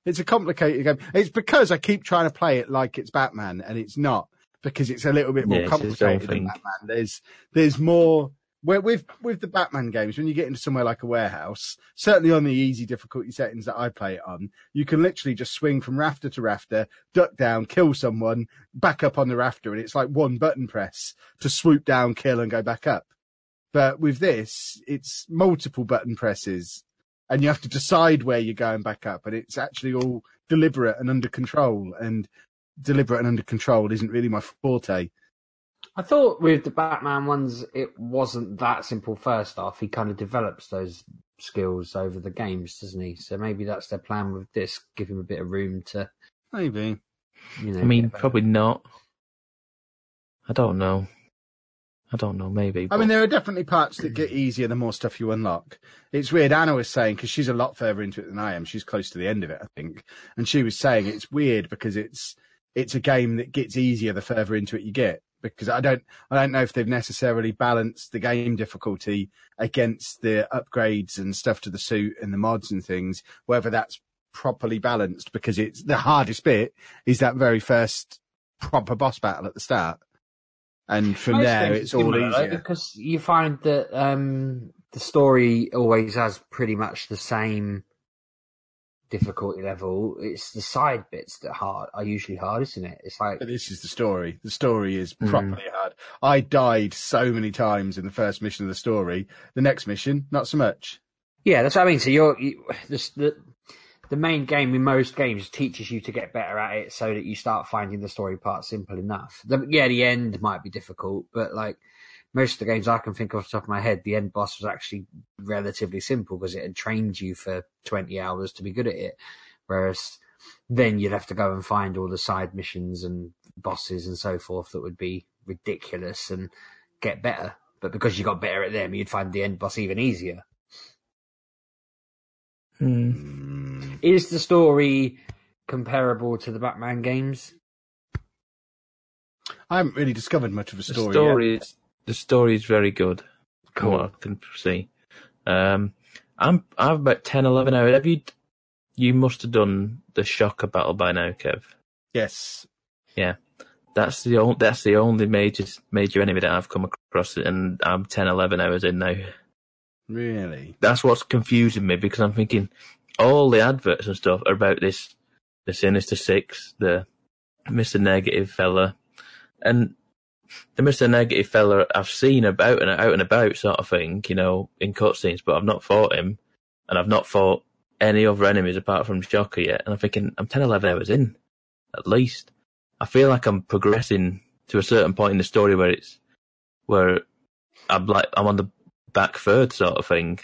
It's a complicated game. It's because I keep trying to play it like it's Batman, and it's not, because it's a little bit more yeah, complicated than Batman. There's there's more. Where with with the Batman games, when you get into somewhere like a warehouse, certainly on the easy difficulty settings that I play it on, you can literally just swing from rafter to rafter, duck down, kill someone, back up on the rafter, and it's like one button press to swoop down, kill, and go back up. But with this, it's multiple button presses, and you have to decide where you're going back up, and it's actually all deliberate and under control, and deliberate and under control isn't really my forte. I thought with the Batman ones, it wasn't that simple first off. He kind of develops those skills over the games, doesn't he? So maybe that's their plan with this, give him a bit of room to... Maybe. You know, I mean, probably not. I don't know. I don't know, maybe. But... I mean, there are definitely parts that get easier the more stuff you unlock. It's weird, Anna was saying, because she's a lot further into it than I am. She's close to the end of it, I think. And she was saying it's weird because it's it's a game that gets easier the further into it you get. Because I don't, I don't know if they've necessarily balanced the game difficulty against the upgrades and stuff to the suit and the mods and things, whether that's properly balanced, because it's the hardest bit is that very first proper boss battle at the start. And from Most there, it's all easier. Right? Because you find that um, the story always has pretty much the same difficulty level. It's the side bits that hard are usually hard, isn't it? It's like, but this is the story. The story is properly mm. hard. I died so many times in the first mission of the story. The next mission, not so much. Yeah, that's what I mean. So you're you, this, the the main game in most games teaches you to get better at it, so that you start finding the story part simple enough. The, yeah, the end might be difficult, but like most of the games I can think of off the top of my head, the end boss was actually relatively simple because it had trained you for twenty hours to be good at it. Whereas then you'd have to go and find all the side missions and bosses and so forth that would be ridiculous and get better. But because you got better at them, you'd find the end boss even easier. Hmm. Is the story comparable to the Batman games? I haven't really discovered much of a story. The story yet. Is... The story is very good. Cool. Well, I can see. Um, I'm I've about ten, eleven hours. Have you? You must have done the Shocker battle by now, Kev. Yes. Yeah, that's the only that's the only major major enemy that I've come across, and I'm ten, eleven hours in now. Really? That's what's confusing me, because I'm thinking all the adverts and stuff are about this, the Sinister Six, the Mister Negative fella, and. The Mister Negative fella I've seen about and out and about sort of thing, you know, in cutscenes, but I've not fought him, and I've not fought any other enemies apart from Shocker yet. And I'm thinking, I'm ten, eleven hours in, at least. I feel like I'm progressing to a certain point in the story where it's where I'm like I'm on the back third sort of thing,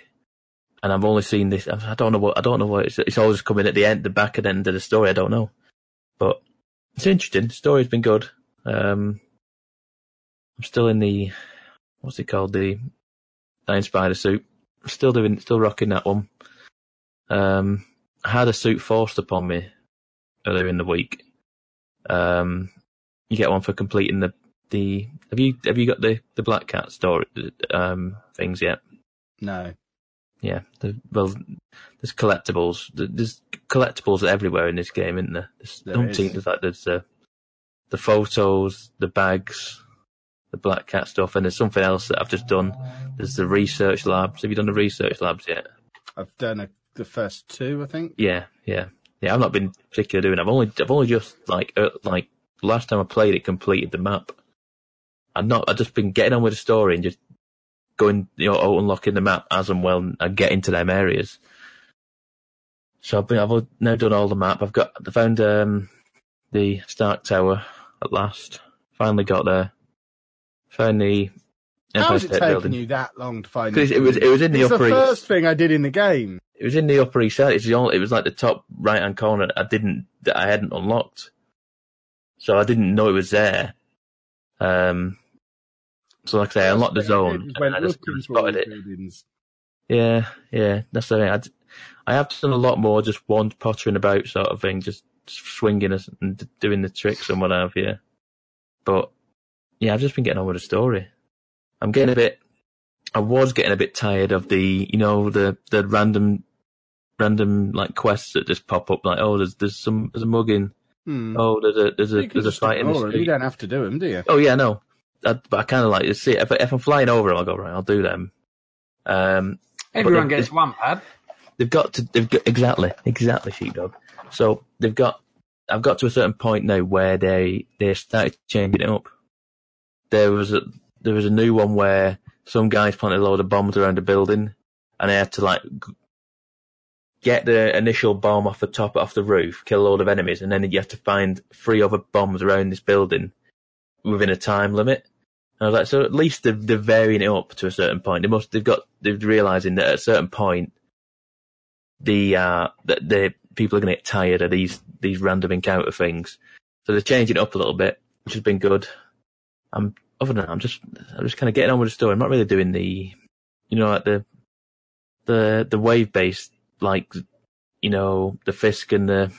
and I've only seen this. I don't know what I don't know what it's, it's always coming at the end, the back and end of the story. I don't know, but it's interesting. The story's been good. Um, I'm still in the, what's it called, the Iron Spider suit. Still doing, still rocking that one. Um, I had a suit forced upon me earlier in the week. Um, you get one for completing the the. Have you have you got the, the Black Cat story um things yet? No. Yeah. The, well, there's collectibles. There's collectibles everywhere in this game, isn't there? There's, there don't is. Think there's like there's uh, the photos, the bags. The Black Cat stuff, and there's something else that I've just done. There's the research labs. Have you done the research labs yet? I've done a, the first two, I think. Yeah, yeah, yeah. I've not been particularly doing. I've only, I've only just like, uh, like last time I played it, completed the map. I'm not. I've just been getting on with the story and just going, you know, unlocking the map as and when I get into them areas. So I've been. I've now done all the map. I've got. I found um, the Stark Tower at last. Finally got there. Found the Empire How was it State taking Building. You that long to find it? It was, it was in the it's upper. It's the first east. Thing I did in the game. It was in the upper east side. It's the only, it was like the top right hand corner. I didn't, that I hadn't unlocked, so I didn't know it was there. Um, so like I say, I unlocked the zone and I just spotted it. Buildings. Yeah, yeah, that's the thing. I, I have done a lot more, just wand pottering about sort of thing, just swinging us and doing the tricks and what have you, but. Yeah, I've just been getting on with the story. I'm getting a bit... I was getting a bit tired of the, you know, the, the random random like quests that just pop up, like, oh, there's there's some there's a mugging. Hmm. Oh, there's a there's a there's a fight in the street. You don't have to do them, do you? Oh yeah, no. I, but I kind of like to see it. If, if I'm flying over, I'll go right. I'll do them. Um, Everyone gets one pad. They've got to. They've got, exactly, exactly, sheepdog. So they've got. I've got to a certain point now where they they started changing it up. There was a there was a new one where some guys planted a load of bombs around a building, and they had to like get the initial bomb off the top, off the roof, kill a load of enemies, and then you have to find three other bombs around this building within a time limit. And I was like, so at least they're, they're varying it up to a certain point. They must. They've got. They're realizing that at a certain point, the uh, that the people are going to get tired of these these random encounter things. So they're changing it up a little bit, which has been good. I'm other than that, I'm just I'm just kind of getting on with the story. I'm not really doing the, you know, like the the the wave based, like, you know, the Fisk and the,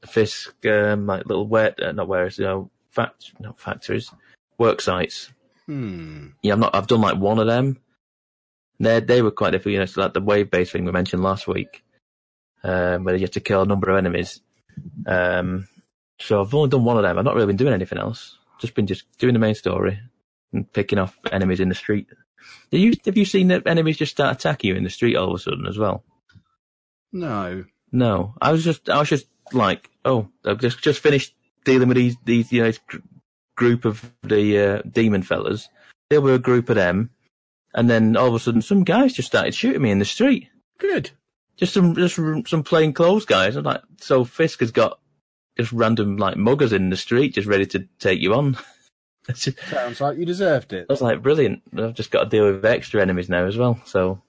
the Fisk um, like little where uh, not whereas you know fact not factories work sites. Hmm. Yeah, I'm not. I've done like one of them. They they were quite difficult, you know, so like the wave based thing we mentioned last week, um, where you have to kill a number of enemies. Um, so I've only done one of them. I've not really been doing anything else. Just been just doing the main story and picking off enemies in the street. Did you have you seen that enemies just start attacking you in the street all of a sudden as well? No, no. I was just I was just like, oh, I've just just finished dealing with these these you know this gr- group of the uh, demon fellas. There were a group of them. And then all of a sudden, some guys just started shooting me in the street. Good. Just some, just some plain clothes guys. I'm like, so Fisk has got just random like muggers in the street, just ready to take you on. Just, sounds like you deserved it. I was like, brilliant. I've just got to deal with extra enemies now as well. So,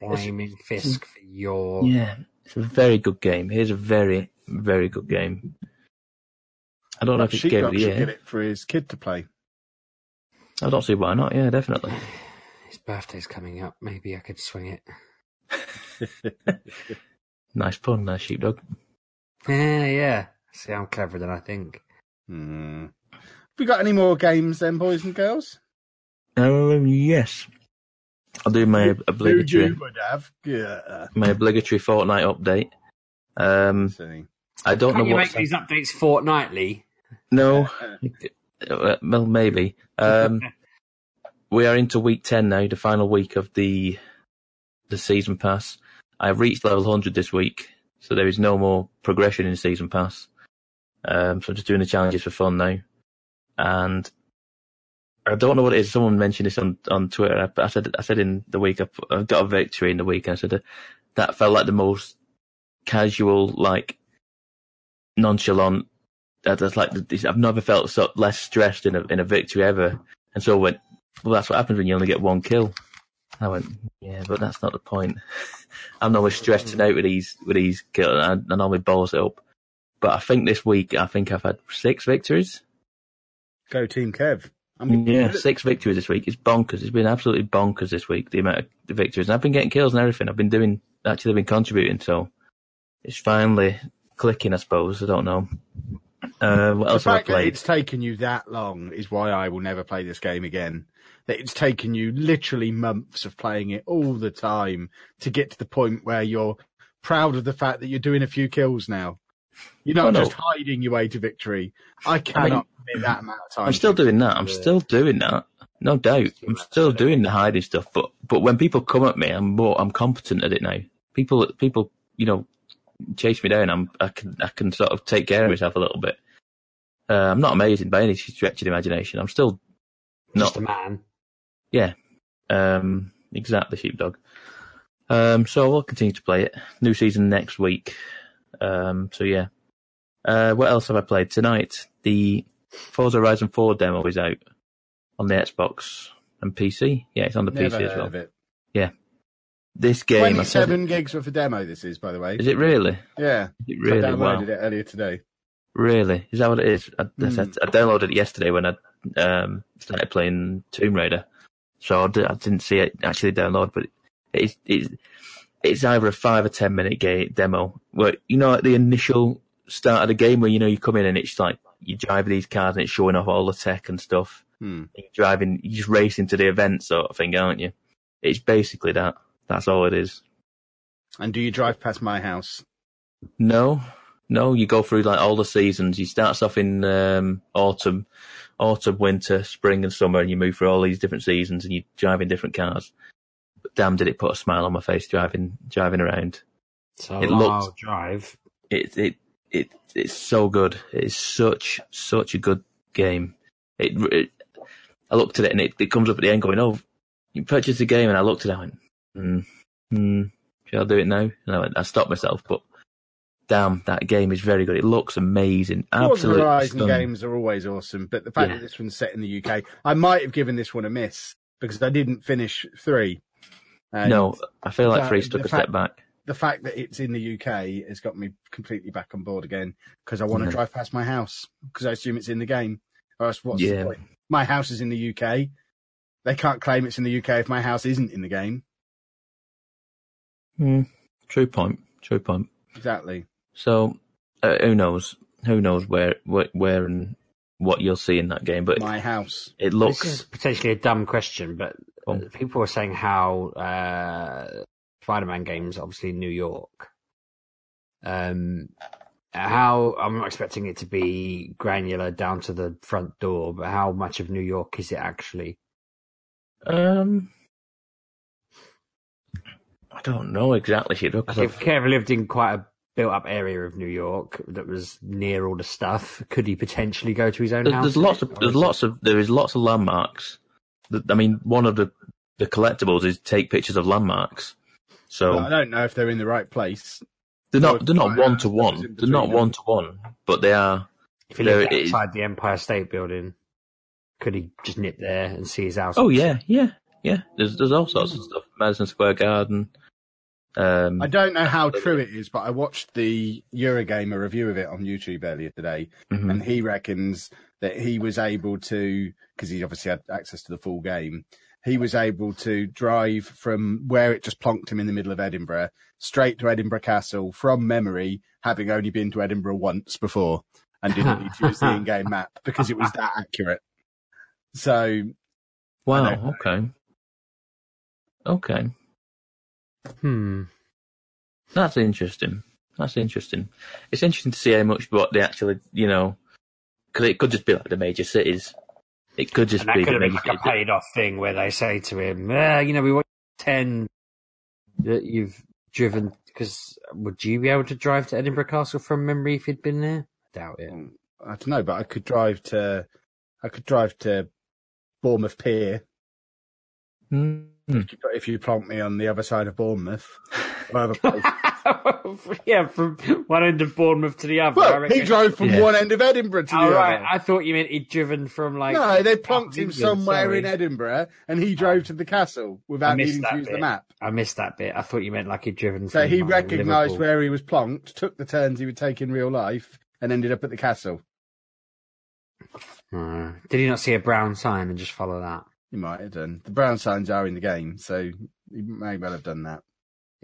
blaming Fisk for your yeah. It's a very good game. Here's a very, very good game. I don't well, know if it's game of the year. Get it for his kid to play. I don't see why not. Yeah, definitely. His birthday's coming up. Maybe I could swing it. Nice pun, nice sheepdog. Yeah, yeah. See, I'm cleverer than I think. Mm. Have we got any more games then, boys and girls? Um, yes. I'll do my who, obligatory. Who you would have? Yeah. My obligatory fortnight update. Um, I don't Can't know you what. You make these updates fortnightly? No. Well, maybe. Um, we are into week ten now, the final week of the the season pass. I've reached level one hundred this week, so there is no more progression in season pass. Um, so I'm just doing the challenges for fun now. And I don't know what it is. Someone mentioned this on, on Twitter. I, I said I said in the week, I, I got a victory in the week. I said uh, that felt like the most casual, like, nonchalant. That's like I've never felt so less stressed in a in a victory ever. And so I went, well, that's what happens when you only get one kill. I went, yeah, but that's not the point. I'm normally stressed out with these with these kills. I, I normally balls it up, but I think this week I think I've had six victories. Go Team Kev! I mean, yeah, six victories this week. It's bonkers. It's been absolutely bonkers this week. The amount of the victories, and I've been getting kills and everything. I've been doing actually been contributing, so it's finally clicking. I suppose I don't know. Uh, what else the fact have I played? That it's taken you that long is why I will never play this game again. That it's taken you literally months of playing it all the time to get to the point where you're proud of the fact that you're doing a few kills now. You're not oh, just no. hiding your way to victory. I cannot I mean, that amount of time. I'm still doing that. I'm yeah. still doing that. No doubt. I'm still doing the hiding stuff. But but when people come at me, I'm more I'm competent at it now. People people you know. chase me down, I'm, I can I can sort of take care of myself a little bit. Uh, I'm not amazing by any stretch of the imagination. I'm still not... Just a man. Yeah. Um, exactly, sheepdog. Um, so we'll continue to play it. New season next week. Um, so yeah. Uh, what else have I played? Tonight, the Forza Horizon four demo is out on the Xbox and P C. Yeah, it's on the Never P C heard as well. Of it. Yeah. This game, twenty-seven gigs worth of demo. This is, by the way. Is it really? Yeah, it really? I downloaded wow. it earlier today. Really? Is that what it is? I, mm. I, I downloaded it yesterday when I um, started playing Tomb Raider, so I, did, I didn't see it actually download. But it's it's it's either a five or ten minute game demo. Where you know, at the initial start of the game, where you know you come in and it's like you drive these cars and it's showing off all the tech and stuff. Mm. You're driving, you just racing to the event sort of thing, aren't you? It's basically that. That's all it is. And do you drive past my house? No. No, you go through like all the seasons. You start off in um, autumn, autumn, winter, spring and summer, and you move through all these different seasons and you drive in different cars. But damn, did it put a smile on my face driving driving around. So it looked, drive. It, it it it's so good. It is such such a good game. It, it I looked at it and it, it comes up at the end going, "Oh, you purchased the game," and I looked at it and I went, mm, mm, "Should I do it now?" And I went, I stopped myself, but damn, that game is very good. It looks amazing. Absolutely. Well, Horizon stunning. Games are always awesome, but the fact yeah. that this one's set in the U K, I might have given this one a miss because I didn't finish three. And no, I feel like three took a fact, step back. The fact that it's in the U K has got me completely back on board again because I want to yeah. drive past my house because I assume it's in the game. Or else, what's yeah. the point? My house is in the U K. They can't claim it's in the U K if my house isn't in the game. Mm, true point. True point. Exactly. So, uh, who knows? Who knows where, where, where, and what you'll see in that game? But my house. It looks this is potentially a dumb question, but oh. people are saying how uh, Spider-Man games, obviously New York. Um, how I'm not expecting it to be granular down to the front door, but how much of New York is it actually? Um. I don't know exactly. Because if Kev lived in quite a built-up area of New York that was near all the stuff, could he potentially go to his own there's, house? There's lots of, there's lots of, there is lots of landmarks. I mean, one of the, the collectibles is take pictures of landmarks. So well, I don't know if they're in the right place. They're not. They're not one to one. They're not one to one, but they are. If he lived outside the Empire State Building, could he just nip there and see his house? Oh yeah, yeah, yeah. There's there's all sorts of stuff. Madison Square Garden. Um, I don't know how true it is, but I watched the Eurogamer review of it on YouTube earlier today, mm-hmm. and he reckons that he was able to, because he obviously had access to the full game, he was able to drive from where it just plonked him in the middle of Edinburgh straight to Edinburgh Castle from memory, having only been to Edinburgh once before and didn't need to use the in-game map because it was that accurate. So, wow, okay, okay. Hmm. That's interesting. That's interesting. It's interesting to see how much what they actually, you know, because it could just be like the major cities. It could just and that be. That could have been like a paid-off thing where they say to him, eh, "You know, we want ten that you've driven." Because would you be able to drive to Edinburgh Castle from memory if you'd been there? I doubt it. I don't know, but I could drive to. I could drive to Bournemouth Pier. Hmm. If you plonk me on the other side of Bournemouth, place. yeah, from one end of Bournemouth to the other. Well, he drove from yeah. one end of Edinburgh to oh, the right. other. I thought you meant he'd driven from like. No, they plonked him somewhere sorry. in Edinburgh, and he drove to the castle without needing to use bit. the map. I missed that bit. I thought you meant like he'd driven. So from he recognised where he was plonked, took the turns he would take in real life, and ended up at the castle. Uh, did he not see a brown sign and just follow that? He might have done. The brown signs are in the game, so he may well have done that.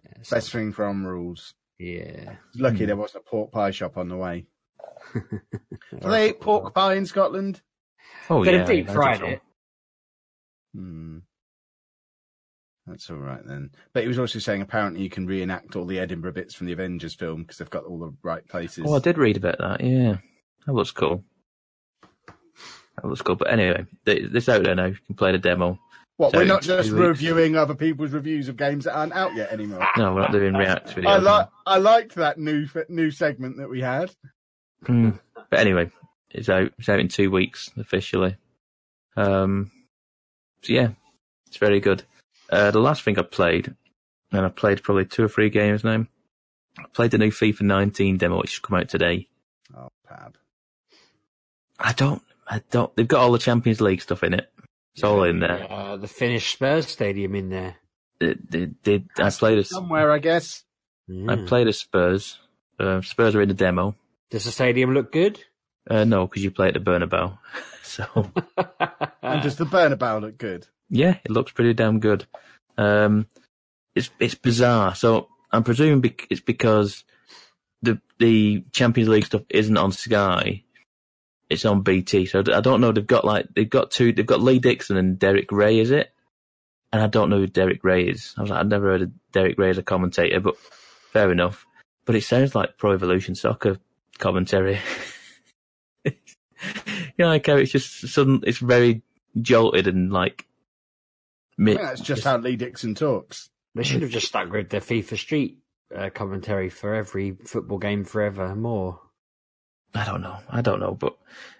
Yeah, so best thing from rules. Yeah. Lucky mm. there wasn't a pork pie shop on the way. Do they eat pork pie in Scotland? Oh, They'd yeah. They'd have deep fried it. Hmm. That's all right then. But he was also saying apparently you can reenact all the Edinburgh bits from the Avengers film because they've got all the right places. Oh, I did read about that, yeah. That looks cool. That looks cool. But anyway, this out there now. You can play the demo. What, so we're not just reviewing other people's reviews of games that aren't out yet anymore? No, we're not doing reacts videos. I, li- I liked that new new segment that we had. Mm. But anyway, it's out. It's out in two weeks, officially. Um, so yeah, it's very good. Uh, the last thing I played, and I played probably two or three games now, I played the new FIFA nineteen demo, which has come out today. Oh, Pab. I don't... I don't. They've got all the Champions League stuff in it. It's yeah, all in there. Uh, the Finnish Spurs stadium in there. It, it, it, I played a, somewhere, I guess. I played as Spurs. Uh, Spurs are in the demo. Does the stadium look good? Uh, no, because you play at the Bernabeu. So. And does the Bernabeu look good? Yeah, it looks pretty damn good. Um, it's it's bizarre. So I'm presuming bec- it's because the the Champions League stuff isn't on Sky. It's on B T, so I don't know. They've got like they've got two. They've got Lee Dixon and Derek Ray, is it? And I don't know who Derek Ray is. I was like, I've never heard of Derek Ray as a commentator, but fair enough. But it sounds like Pro Evolution Soccer commentary. You know, like how it's just sudden, it's very jolted and like. Mid- yeah, that's just, just how Lee Dixon talks. They should have just stuck with their FIFA Street uh, commentary for every football game forever more. I don't know. I don't know, but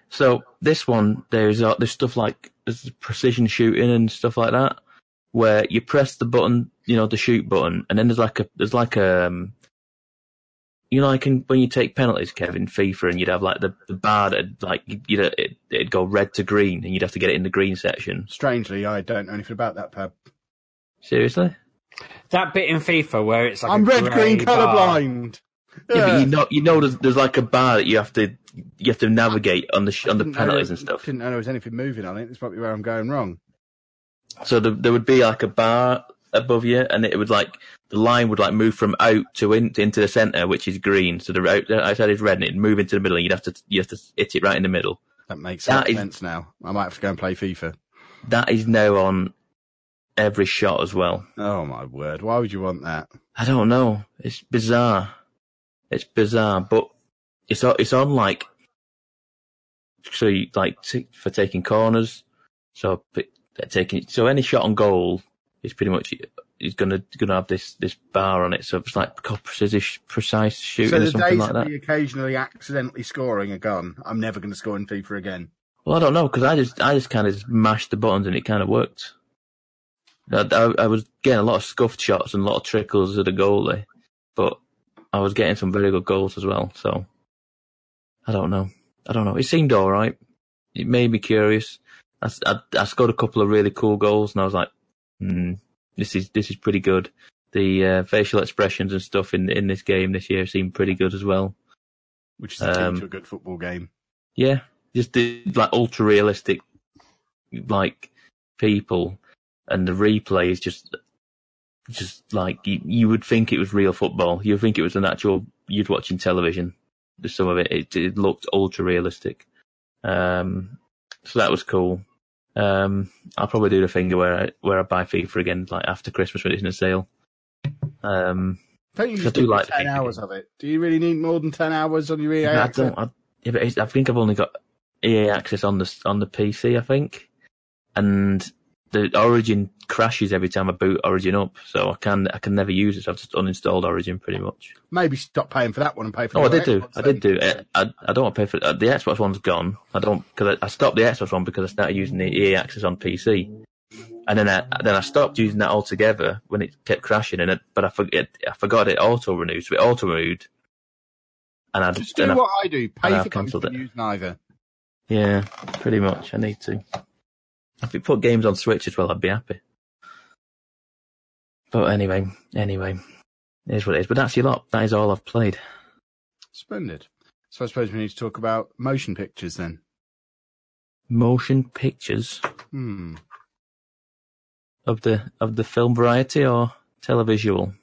so this one there's uh, there's stuff like there's precision shooting and stuff like that, where you press the button, you know, the shoot button, and then there's like a there's like a um, you know, like in, when you take penalties, Kevin, FIFA, and you'd have like the, the bar that like you know it, it'd go red to green, and you'd have to get it in the green section. Strangely, I don't know anything about that, Pab. Seriously, that bit in FIFA where it's like I'm a red green colourblind. Yeah, yeah, but you know, you know, there's, there's like a bar that you have to, you have to navigate on the on the penalties and stuff. I didn't know there was anything moving on it. That's probably where I'm going wrong. So the, there would be like a bar above you, and it would like the line would like move from out to in, into the centre, which is green. So the out, outside is red, and it'd move into the middle, and you'd have to you have to hit it right in the middle. That makes that sense is, now. I might have to go and play FIFA. That is now on every shot as well. Oh my word! Why would you want that? I don't know. It's bizarre. It's bizarre, but it's on, it's on like so you, like t- for taking corners. So taking so any shot on goal is pretty much is gonna gonna have this, this bar on it. So it's like precise precise shooting. So the or something days like that. Of me occasionally accidentally scoring are gone. I'm never gonna score in FIFA again. Well, I don't know because I just I just kind of mashed the buttons and it kind of worked. I, I, I was getting a lot of scuffed shots and a lot of trickles at the goalie, but. I was getting some very good goals as well, so I don't know. I don't know. It seemed all right. It made me curious. I, I, I scored a couple of really cool goals, and I was like, "Hmm, this is this is pretty good." The uh, facial expressions and stuff in in this game this year seemed pretty good as well, which is um, a good football game. Yeah, just the, like ultra realistic, like people, and the replay is just. Just like you, you would think it was real football, you'd think it was an actual you'd watching television. Some of it, it, it looked ultra realistic, um, so that was cool. Um, I'll probably do the thing where I where I buy FIFA again, like after Christmas when it's in a sale. Um, don't you just do like ten hours of it? Do you really need more than ten hours on your E A? I don't. I, yeah, but I think I've only got E A access on the on the P C, I think, and. The Origin crashes every time I boot Origin up, so I can I can never use it. So I've just uninstalled Origin pretty much. Maybe stop paying for that one and pay for. Oh, the I did Xbox do. I then. did do. I, I, I don't want to pay for uh, the Xbox one's gone. I don't because I, I stopped the Xbox one because I started using the E A Access on P C, and then I then I stopped using that altogether when it kept crashing. And it, but I forget I forgot it auto renewed, so it auto renewed. And I just do and what I, I do. Pay for cancelled it. Use neither. Yeah, pretty much. I need to. If it put games on Switch as well, I'd be happy. But anyway, anyway, it is what it is. But that's your lot. That is all I've played. Splendid. So I suppose we need to talk about motion pictures then. Motion pictures? Hmm. Of the of the film variety or televisual?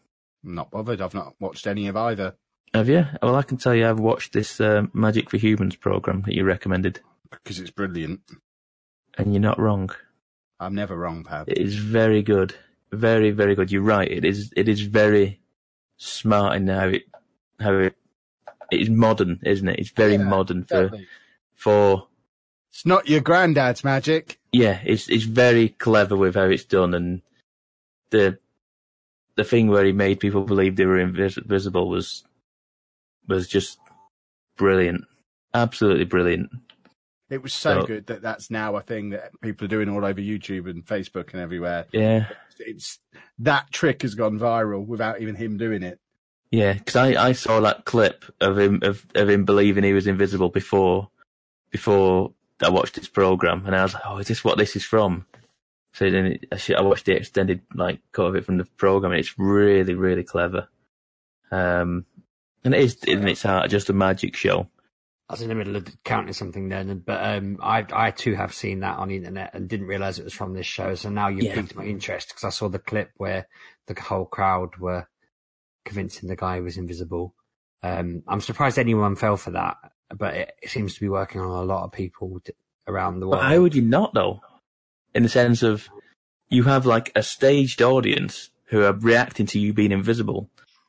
I'm not bothered. I've not watched any of either. Have you? Well, I can tell you I've watched this uh, Magic for Humans programme that you recommended. Because it's brilliant. And you're not wrong. I'm never wrong, Pat. It is very good. Very, very good. You're right. It is it is very smart in how it how it it is modern, isn't it? It's very yeah, modern for definitely. for It's not your granddad's magic. Yeah, it's it's very clever with how it's done and the the thing where he made people believe they were invisible was was just brilliant. Absolutely brilliant. It was so, so good that that's now a thing that people are doing all over YouTube and Facebook and everywhere. Yeah. It's, that trick has gone viral without even him doing it. Yeah, because I, I saw that clip of him of, of him believing he was invisible before before I watched this program, and I was like, oh, is this what this is from? So then it, I, I watched the extended like cut of it from the program, and it's really, really clever. Um, and it is in its heart just a magic show. I was in the middle of counting something then, but um, I, I too have seen that on the internet and didn't realise it was from this show. So now you've yeah. piqued my interest because I saw the clip where the whole crowd were convincing the guy was invisible. Um, I'm surprised anyone fell for that, but it, it seems to be working on a lot of people d- around the world. But how would you not though? In the sense of you have like a staged audience who are reacting to you being invisible.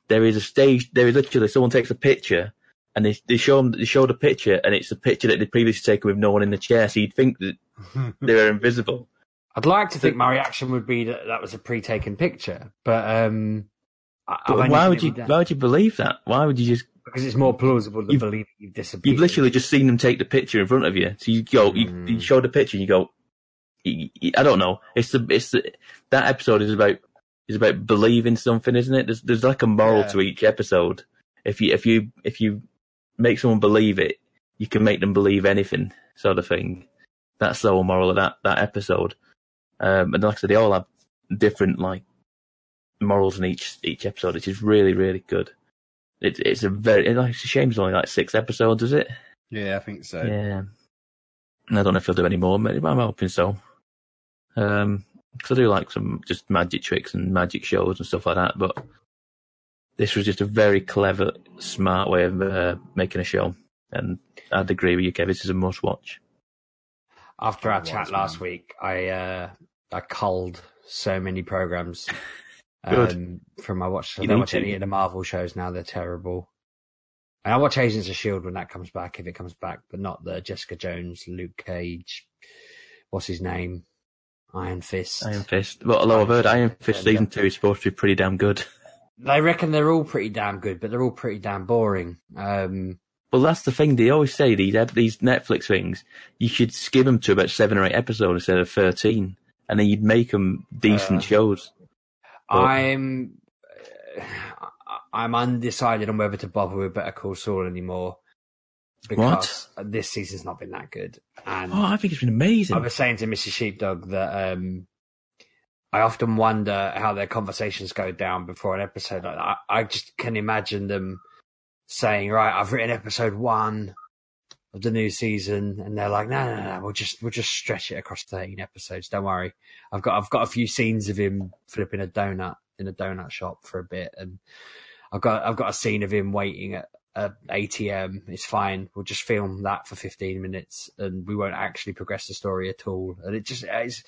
there is a stage, there is literally someone takes a picture and they they show them, they show the picture and it's a picture that they'd previously taken with no one in the chair, so you'd think that they are invisible. I'd like to think my reaction would be that that was a pre-taken picture, but um, but why would you why would you believe that? Why would you just? Because it's more plausible to believe that you've disappeared. You've literally just seen them take the picture in front of you. So you go, mm. you, you show the picture, and you go, I don't know. It's the it's the, that episode is about is about believing something, isn't it? There's there's like a moral yeah. to each episode. If you if you if you make someone believe it, you can make them believe anything, sort of thing. That's the whole moral of that that episode. Um, and like I said, they all have different like morals in each each episode, which is really really good. It's it's a very it's a shame it's only like six episodes, is it? Yeah, I think so. Yeah, and I don't know if they'll do any more, but I'm hoping so. Um, because I do like some just magic tricks and magic shows and stuff like that, but this was just a very clever, smart way of uh, making a show, and I'd agree with you, Kev. This is a must-watch. After our chat last week, I uh, I culled so many programs. Um, from my watch, I don't watch any of the Marvel shows now; they're terrible. And I watch Agents of Shield when that comes back, if it comes back, but not the Jessica Jones, Luke Cage, what's his name, Iron Fist. Iron Fist. Well, although I've heard Iron Fist season two is supposed to be pretty damn good. They reckon they're all pretty damn good, but they're all pretty damn boring. Um, well, that's the thing they always say these these Netflix things. You should skim them to about seven or eight episodes instead of thirteen, and then you'd make them decent uh, shows. But I'm I'm undecided on whether to bother with Better Call Saul anymore because what? This season's not been that good. And oh, I think it's been amazing. I was saying to Missus Sheepdog that um, I often wonder how their conversations go down before an episode. Like that. I, I just can imagine them saying, "Right, I've written episode one of the new season," and they're like, "No, no, no, we'll just we'll just stretch it across thirteen episodes. Don't worry, I've got I've got a few scenes of him flipping a donut in a donut shop for a bit, and I've got I've got a scene of him waiting at an A T M. It's fine. We'll just film that for fifteen minutes, and we won't actually progress the story at all." And it just it's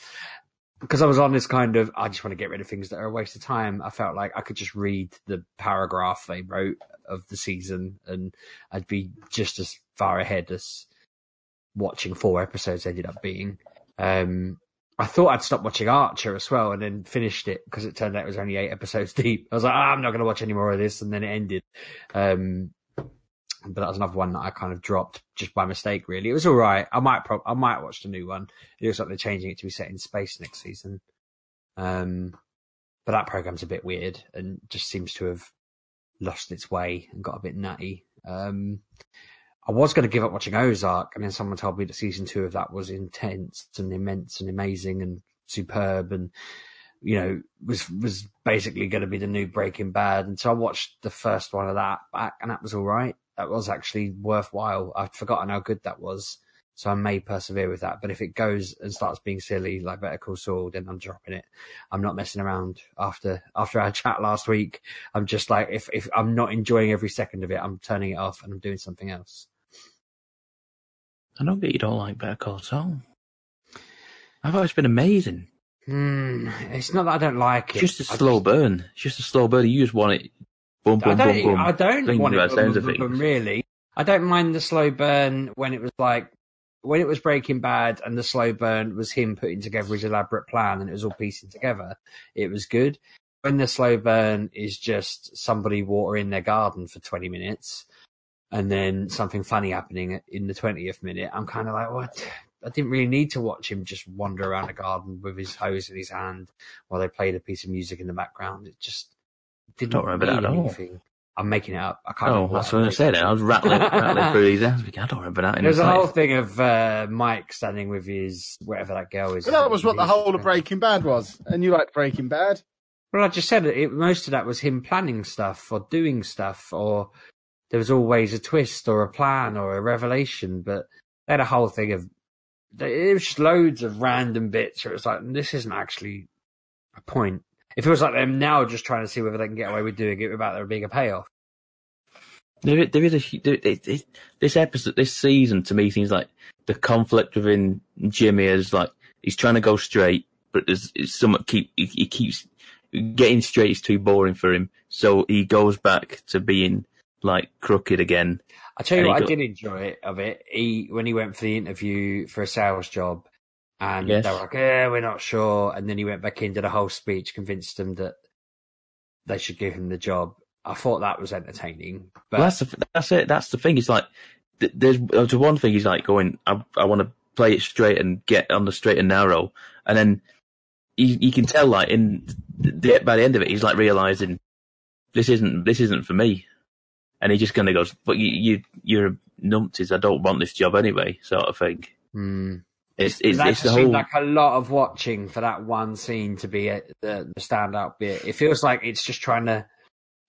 because I was on this kind of I just want to get rid of things that are a waste of time. I felt like I could just read the paragraph they wrote of the season, and I'd be just as far ahead as watching four episodes ended up being. Um, I thought I'd stop watching Archer as well and then finished it because it turned out it was only eight episodes deep. I was like, oh, I'm not going to watch any more of this. And then it ended. Um, but that was another one that I kind of dropped just by mistake, really. It was all right. I might pro- I might watch the new one. It looks like they're changing it to be set in space next season. Um, but that program's a bit weird and just seems to have lost its way and got a bit nutty. Um, I was going to give up watching Ozark, and then someone told me that season two of that was intense and immense and amazing and superb, and you know was was basically going to be the new Breaking Bad. And so I watched the first one of that back, and that was all right. That was actually worthwhile. I'd forgotten how good that was, so I may persevere with that. But if it goes and starts being silly like Better Call Saul, then I'm dropping it. I'm not messing around after after our chat last week. I'm just like, if if I'm not enjoying every second of it, I'm turning it off and I'm doing something else. I don't get you don't like Better Call Saul. I thought it's been amazing. Mm, it's not that I don't like it. It's just a slow just, burn. It's just a slow burn. You just want it. Boom, boom, I don't, boom, boom. I don't Think want it. Boom, boom, boom, really, I don't mind the slow burn when it was like when it was Breaking Bad, and the slow burn was him putting together his elaborate plan, and it was all piecing together. It was good. When the slow burn is just somebody watering their garden for twenty minutes, and then something funny happening in the twentieth minute, I'm kind of like, what? I didn't really need to watch him just wander around a garden with his hose in his hand while they played a piece of music in the background. It just didn't don't remember that at all. Anything. I'm making it up. I can't. Oh, that's what I said. I was rattling, rattling through these hours. I don't remember that. There's a whole thing of uh, Mike standing with his whatever that girl is. But that was what the whole of Breaking Bad was, and you like Breaking Bad. Well, I just said it, it. Most of that was him planning stuff or doing stuff, or there was always a twist or a plan or a revelation. But they had a whole thing of it was just loads of random bits. Where it was like this isn't actually a point. It feels like they're now just trying to see whether they can get away with doing it without there being a payoff. There, there is a there, it, it, this episode, this season to me seems like the conflict within Jimmy is like he's trying to go straight, but there's something keep he, he keeps getting straight is too boring for him, So he goes back to being like crooked again. I tell you what, got... I did enjoy it of it. He when he went for the interview for a sales job, and yes. they were like, "Yeah, we're not sure." And then he went back in, did a whole speech, convinced them that they should give him the job. I thought that was entertaining. But well, that's the, that's it. That's the thing. It's like there's, there's one thing. He's like going, "I, I want to play it straight and get on the straight and narrow," and then you, you can tell, like in the, by the end of it, he's like realizing this isn't this isn't for me, and he just kind of goes, "But you, you you're numpties. I don't want this job anyway," sort of thing. Mm. It's it's, that it's the whole... like a lot of watching for that one scene to be a, the, the standout bit. It feels like it's just trying to.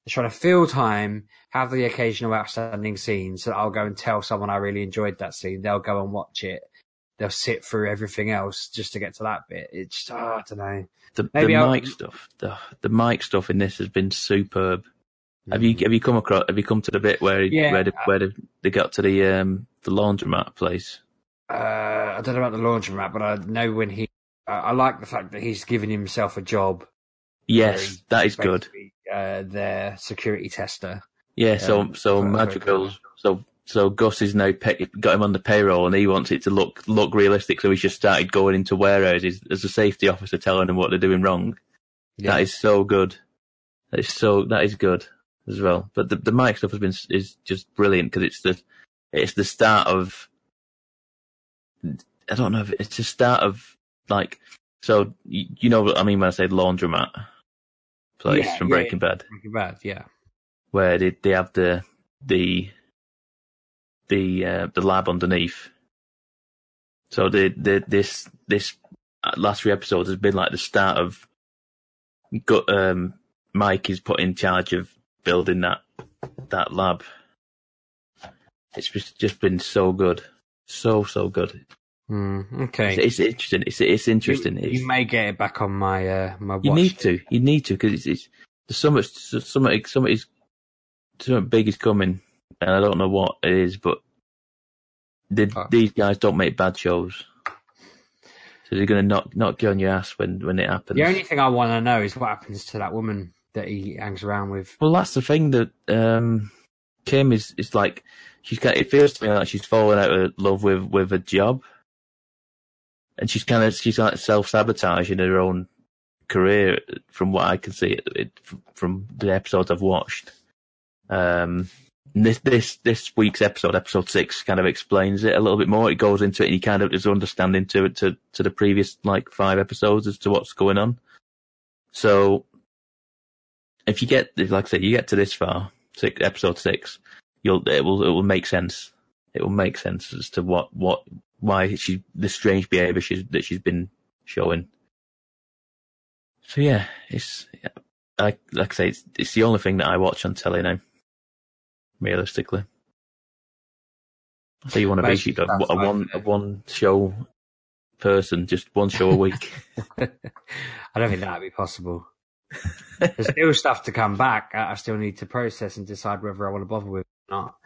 Trying to fill time, have the occasional outstanding scene, so that I'll go and tell someone I really enjoyed that scene. They'll go and watch it. They'll sit through everything else just to get to that bit. It's just, oh, I don't know. The, Maybe the mic stuff, the the mic stuff in this has been superb. Mm. Have you have you come across? Have you come to the bit where yeah, where, the, where the, they got to the um the laundromat place? Uh, I don't know about the laundromat, but I know when he. I, I like the fact that he's giving himself a job. Yes, that is good. Uh, their security tester. Yeah, so um, so magical. So so Gus is now pe- got him on the payroll, and he wants it to look look realistic. So he's just started going into warehouses as a safety officer, telling them what they're doing wrong. Yeah. That is so good. That is so that is good as well. But the the mic stuff has been is just brilliant because it's the it's the start of I don't know if it's the start of like so you, you know what I mean when I say laundromat. Place yeah, from yeah, Breaking Bad. Breaking Bad, yeah. Where they, they have the the the uh, the lab underneath. So the the this this last three episodes has been like the start of. Got um, Mike is put in charge of building that that lab. It's just, just been so good, so so good. Mm, okay, it's, it's interesting. It's it's interesting. You, you may get it back on my uh, my. Watch. You need to. You need to because it's, it's there's so much. Something something is something big is coming, and I don't know what it is, but they, oh. these guys don't make bad shows, so they're gonna knock knock you on your ass when, when it happens. The only thing I want to know is what happens to that woman that he hangs around with. Well, that's the thing that um, Kim is is like. She's it feels to me like she's fallen out of love with, with a job. And she's kind of she's like self-sabotaging her own career, from what I can see it, it, from the episodes I've watched. Um, this this this week's episode, episode six, kind of explains it a little bit more. It goes into it, and you kind of is understanding to it to, to the previous like five episodes as to what's going on. So, if you get like I said, you get to this far, six, episode six, you'll it will it will make sense. It will make sense as to what what. Why she the strange behaviour she's, that she's been showing. So yeah, it's like like I say, it's, it's the only thing that I watch on telly now. Realistically, so you want to be she, a, a one a one show person, just one show a week. I don't think that'd be possible. There's still stuff to come back. I still need to process and decide whether I want to bother with it or not.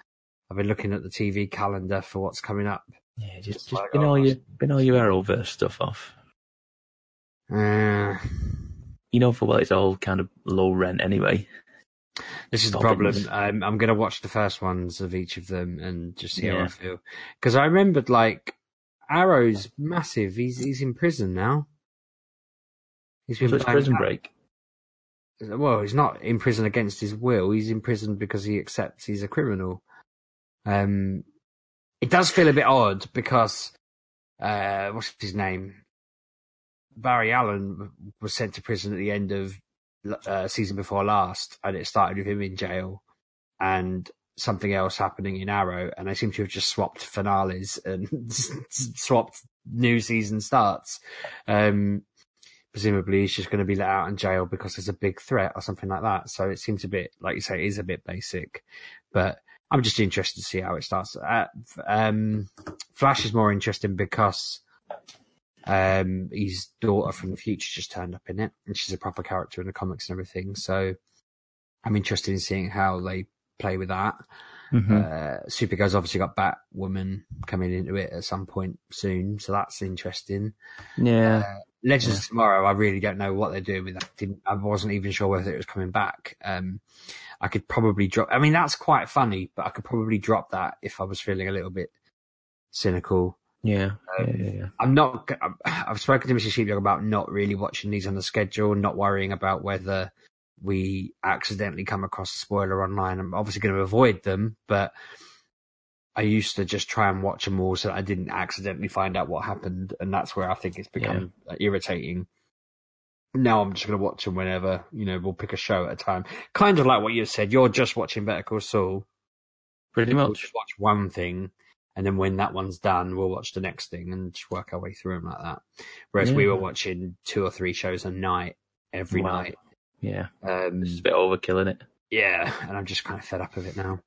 I've been looking at the T V calendar for what's coming up. Yeah, just, just bin all your bin all your Arrowverse stuff off. Uh, you know, for well, it's all kind of low rent anyway. This is Stop the problem. It. I'm I'm going to watch the first ones of each of them and just see yeah. how I feel. Because I remembered, like, Arrow's massive. He's he's in prison now. He's been so it's prison out. break. Well, he's not in prison against his will. He's in prison because he accepts he's a criminal. Um. It does feel a bit odd because, uh, what's his name? Barry Allen was sent to prison at the end of uh, season before last, and it started with him in jail and something else happening in Arrow, and they seem to have just swapped finales and swapped new season starts. Um, presumably he's just going to be let out in jail because there's a big threat or something like that. So it seems a bit, like you say, it is a bit basic, but... I'm just interested to see how it starts. Uh, um, Flash is more interesting because um, his daughter from the future just turned up in it, and she's a proper character in the comics and everything. So I'm interested in seeing how they play with that. Mm-hmm. Uh, Supergirl's obviously got Batwoman coming into it at some point soon, so that's interesting. Yeah. Uh, Legends yeah. of Tomorrow, I really don't know what they're doing with that. Didn't, I wasn't even sure whether it was coming back. Um, I could probably drop... I mean, that's quite funny, but I could probably drop that if I was feeling a little bit cynical. Yeah. Um, yeah, yeah, yeah. I'm not... I've spoken to Mister Sheepdog about not really watching these on the schedule, not worrying about whether we accidentally come across a spoiler online. I'm obviously going to avoid them, but I used to just try and watch them all so that I didn't accidentally find out what happened, and that's where I think it's become yeah. irritating. Now I'm just going to watch them whenever, you know, we'll pick a show at a time. Kind of like what you said, you're just watching Better Call Saul. Pretty we'll much. Just watch one thing, and then when that one's done, we'll watch the next thing and just work our way through them like that. Whereas yeah. we were watching two or three shows a night, every wow. night. Yeah, um, it's a bit overkill, isn't it? Yeah, and I'm just kind of fed up of it now.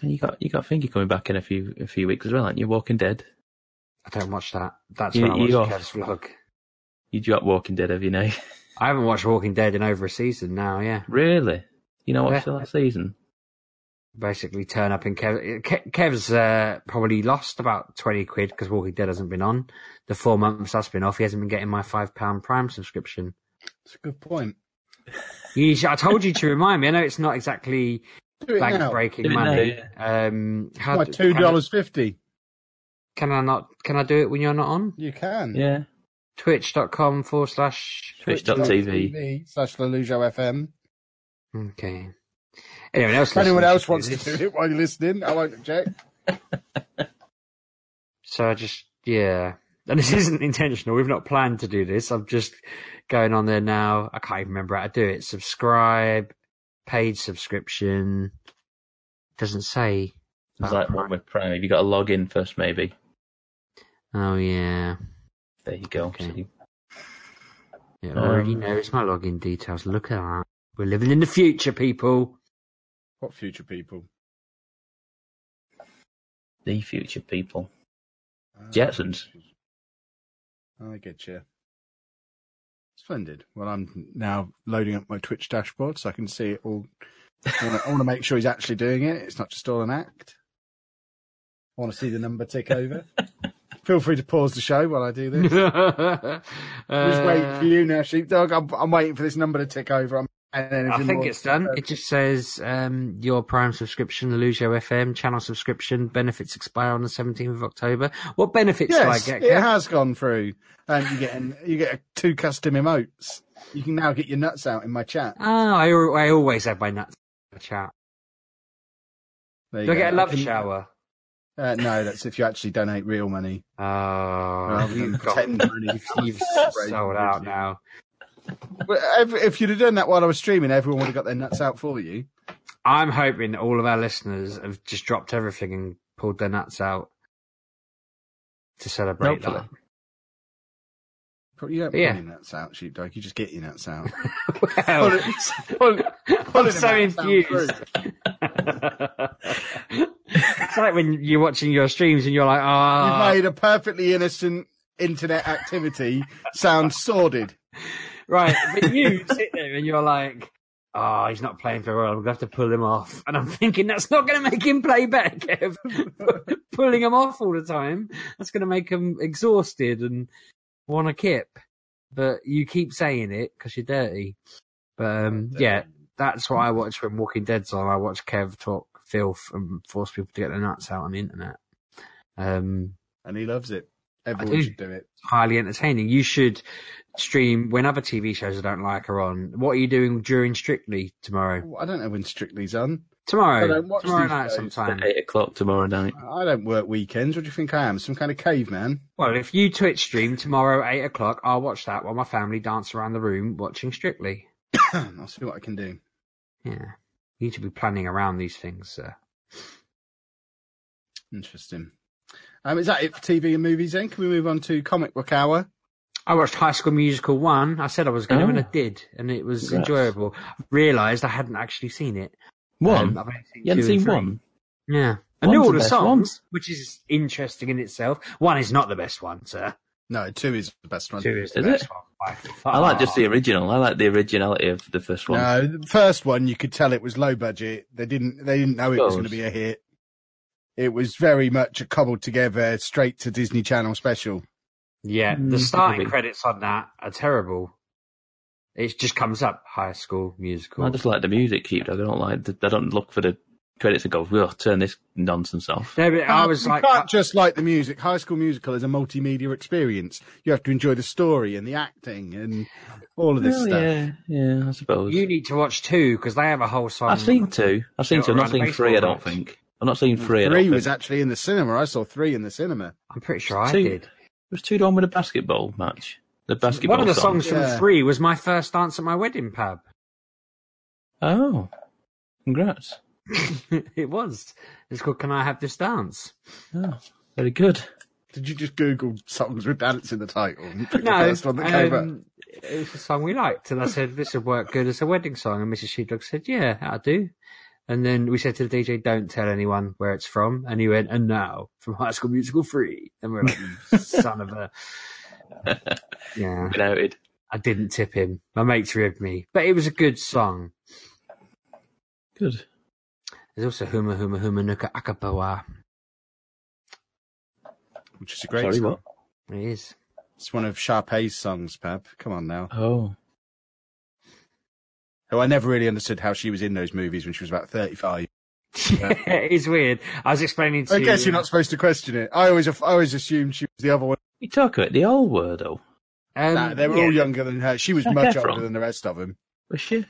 And you got you got Fingy coming back in a few a few weeks as well, aren't you? Walking Dead. I don't watch that. That's you, when I watch the Kev's vlog. You dropped Walking Dead, have you now? I haven't watched Walking Dead in over a season now. Yeah. Really? You know what's yeah. the last season? Basically, turn up in Kev. Kev's uh, probably lost about twenty quid because Walking Dead hasn't been on the four months that's been off. He hasn't been getting my five pound Prime subscription. That's a good point. You, I told you to remind me. I know it's not exactly it bank-breaking money. Now. Um, how, Why two dollars fifty? Can I not? Can I do it when you're not on? You can. Yeah. Twitch.com forward slash twitch.tv slash LeLujoFM. Okay. Anyone else? If anyone else wants to do it while you're listening? I won't object. So I just yeah. And this isn't intentional. We've not planned to do this. I'm just going on there now. I can't even remember how to do it. Subscribe, paid subscription. Doesn't say. It's like one with Prime. Have you got to log in first, maybe? Oh, yeah. There you go. Okay. It already um, knows my login details. Look at that. We're living in the future, people. What future people? The future people. Uh, Jetsons. I get you. Splendid. Well, I'm now loading up my Twitch dashboard so I can see it all. I want to make sure he's actually doing it. It's not just all an act. I want to see the number tick over. Feel free to pause the show while I do this. uh, just wait for you now, Sheepdog. I'm, I'm waiting for this number to tick over. I'm, and then I think it's done. It just says um, your Prime subscription, Lelujo F M, channel subscription, benefits expire on the seventeenth of October. What benefits yes, do I get? Yes, it has gone through. Um, you get an, you get a, two custom emotes. You can now get your nuts out in my chat. Oh, I, I always have my nuts in my chat. There you do go. I get a love shower? Uh, no, that's if you actually donate real money. Oh, uh, you've, got, money. You've sold out now. But if you'd have done that while I was streaming, everyone would have got their nuts out for you. I'm hoping that all of our listeners have just dropped everything and pulled their nuts out to celebrate Hopefully. that. You don't pull yeah. your nuts out, Sheepdog. You just get your nuts out. well, pull it, pull, pull I'm so infused. It's like when you're watching your streams and you're like, ah. Oh. You've made a perfectly innocent internet activity sound sordid. Right, but you sit there and you're like, oh, he's not playing very well, I'm going to have to pull him off. And I'm thinking, that's not going to make him play better, Kev. Pulling him off all the time, that's going to make him exhausted and want to kip. But you keep saying it because you're dirty. But um, yeah, that's what I watch when Walking Dead's on. I watch Kev talk filth and force people to get their nuts out on the internet. Um, and he loves it. Everyone should do it. Highly entertaining. You should stream when other T V shows I don't like are on. What are you doing during Strictly tomorrow? Well, I don't know when Strictly's on. Tomorrow. I don't watch tomorrow night shows. Sometime. Eight o'clock tomorrow night. I don't work weekends. What do you think I am? Some kind of caveman? Well, if you Twitch stream tomorrow at eight o'clock, I'll watch that while my family dance around the room watching Strictly. I'll see what I can do. Yeah. You need to be planning around these things, sir. Interesting. Um, is that it for T V and movies then? Can we move on to Comic Book Hour? I watched High School Musical one. I said I was going to, oh. and I did, and it was yes. enjoyable. I realised I hadn't actually seen it. One? Um, seen you hadn't seen three. one? Yeah. I One's knew all the, the songs, ones. which is interesting in itself. One is not the best one, sir. No, two is the best one. Two is the is best it? one. By far. I like just the original. I like the originality of the first one. No, the first one, you could tell it was low budget. They didn't, they didn't know it was going to be a hit. It was very much a cobbled together, straight to Disney Channel special. Yeah, the starting Maybe. credits on that are terrible. It just comes up High School Musical. I just like the music cute. I don't like. The, I don't look for the credits and go, "We'll turn this nonsense off." No, but I was you like, can't I, just like the music. High School Musical is a multimedia experience. You have to enjoy the story and the acting and all of this well, stuff. Yeah, yeah, I suppose you need to watch two because they have a whole song. I've seen two. I've seen two. I'm not seeing three. I don't think. I'm not seeing three. Three was actually in the cinema. I saw three in the cinema. I'm pretty sure I did. Was two down with a basketball match. The basketball. One of the song. songs from yeah. three was my first dance at my wedding, Pab. Oh, congrats! It was. It's called "Can I Have This Dance?" Oh, very good. Did you just Google songs with dance in the title? And pick no, the first one that came um, up. It was a song we liked, and I said this would work good as a wedding song. And Missus Sheepdog said, "Yeah, I do." And then we said to the D J, "Don't tell anyone where it's from." And he went, "And now from High School Musical three." And we're like, "Son of a." Yeah, noted. I didn't tip him. My mates ribbed me, but it was a good song. Good. There's also Huma Huma Huma Nuka Akabawa, which is a great Sorry, song. What? It is. It's one of Sharpay's songs, Pab. Come on now. Oh. Oh, I never really understood how she was in those movies when she was about thirty-five. Yeah, it is weird. I was explaining to. I guess you're not supposed to question it. I always, I always assumed she was the other one. You talk about the old word, though. Um, nah, they were yeah. all younger than her. She was Zac much Efron. older than the rest of them. Was she?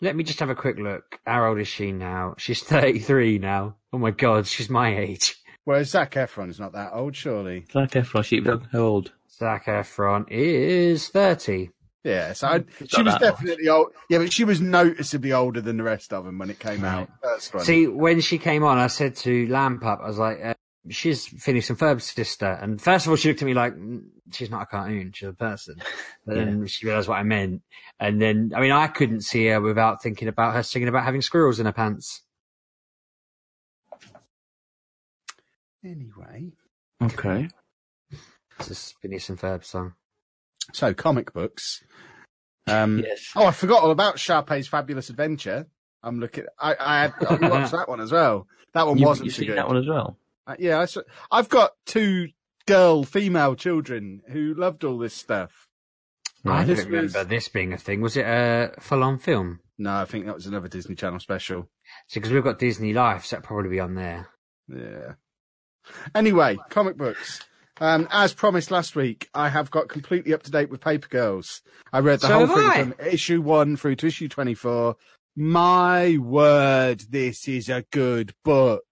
Let me just have a quick look. How old is she now? She's thirty-three now. Oh my God, she's my age. Whereas Zac Efron's not that old, surely. Zac Efron, she how old? Zac Efron is thirty. Yeah, so I, she was definitely old. old. Yeah, but she was noticeably older than the rest of them when it came right. out. First one. See, when she came on, I said to Lampup, I was like, uh, she's Phineas and Ferb's sister. And first of all, she looked at me like, she's not a cartoon, she's a person. But yeah. then she realised what I meant. And then, I mean, I couldn't see her without thinking about her singing about having squirrels in her pants. Anyway. Okay. It's a Phineas and Ferb song. So, comic books. Um, yes. Oh, I forgot all about Sharpay's Fabulous Adventure. I'm looking. I, I, had, I watched that one as well. That one you, wasn't you so good. You've seen that one as well? Uh, yeah. I saw, I've got two girl, female children who loved all this stuff. Right. I don't remember was, this being a thing. Was it a full-on film? No, I think that was another Disney Channel special. So, because we've got Disney Life, so that'll probably be on there. Yeah. Anyway, comic books. Um, as promised last week, I have got completely up to date with Paper Girls. I read the so whole thing I. from issue one through to issue twenty-four. My word, this is a good book.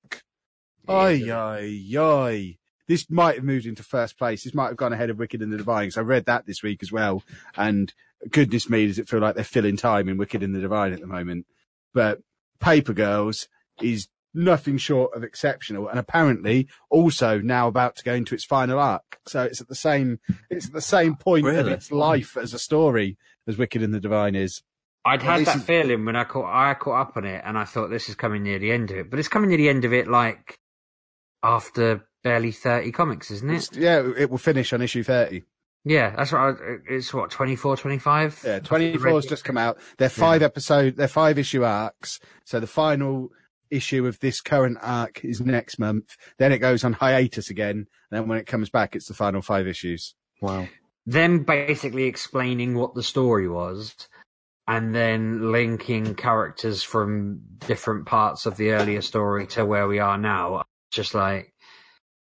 Ay, ay, ay. This might have moved into first place. This might have gone ahead of Wicked and the Divine. So I read that this week as well. And goodness me, does it feel like they're filling time in Wicked and the Divine at the moment. But Paper Girls is nothing short of exceptional, and apparently also now about to go into its final arc. So it's at the same, it's at the same point really? of its life as a story as Wicked and the Divine is. I'd had that is... feeling when I caught, I caught up on it, and I thought this is coming near the end of it, but it's coming near the end of it like after barely thirty comics, isn't it? It's, yeah, it will finish on issue thirty. Yeah, that's what I, it's what twenty-four, twenty-five. Yeah, twenty-four's just come out. They're five yeah. episode, they're five issue arcs. So the final issue of this current arc is next month. Then it goes on hiatus again, and then when it comes back, it's the final five issues. Wow. Them basically explaining what the story was, and then linking characters from different parts of the earlier story to where we are now. Just like,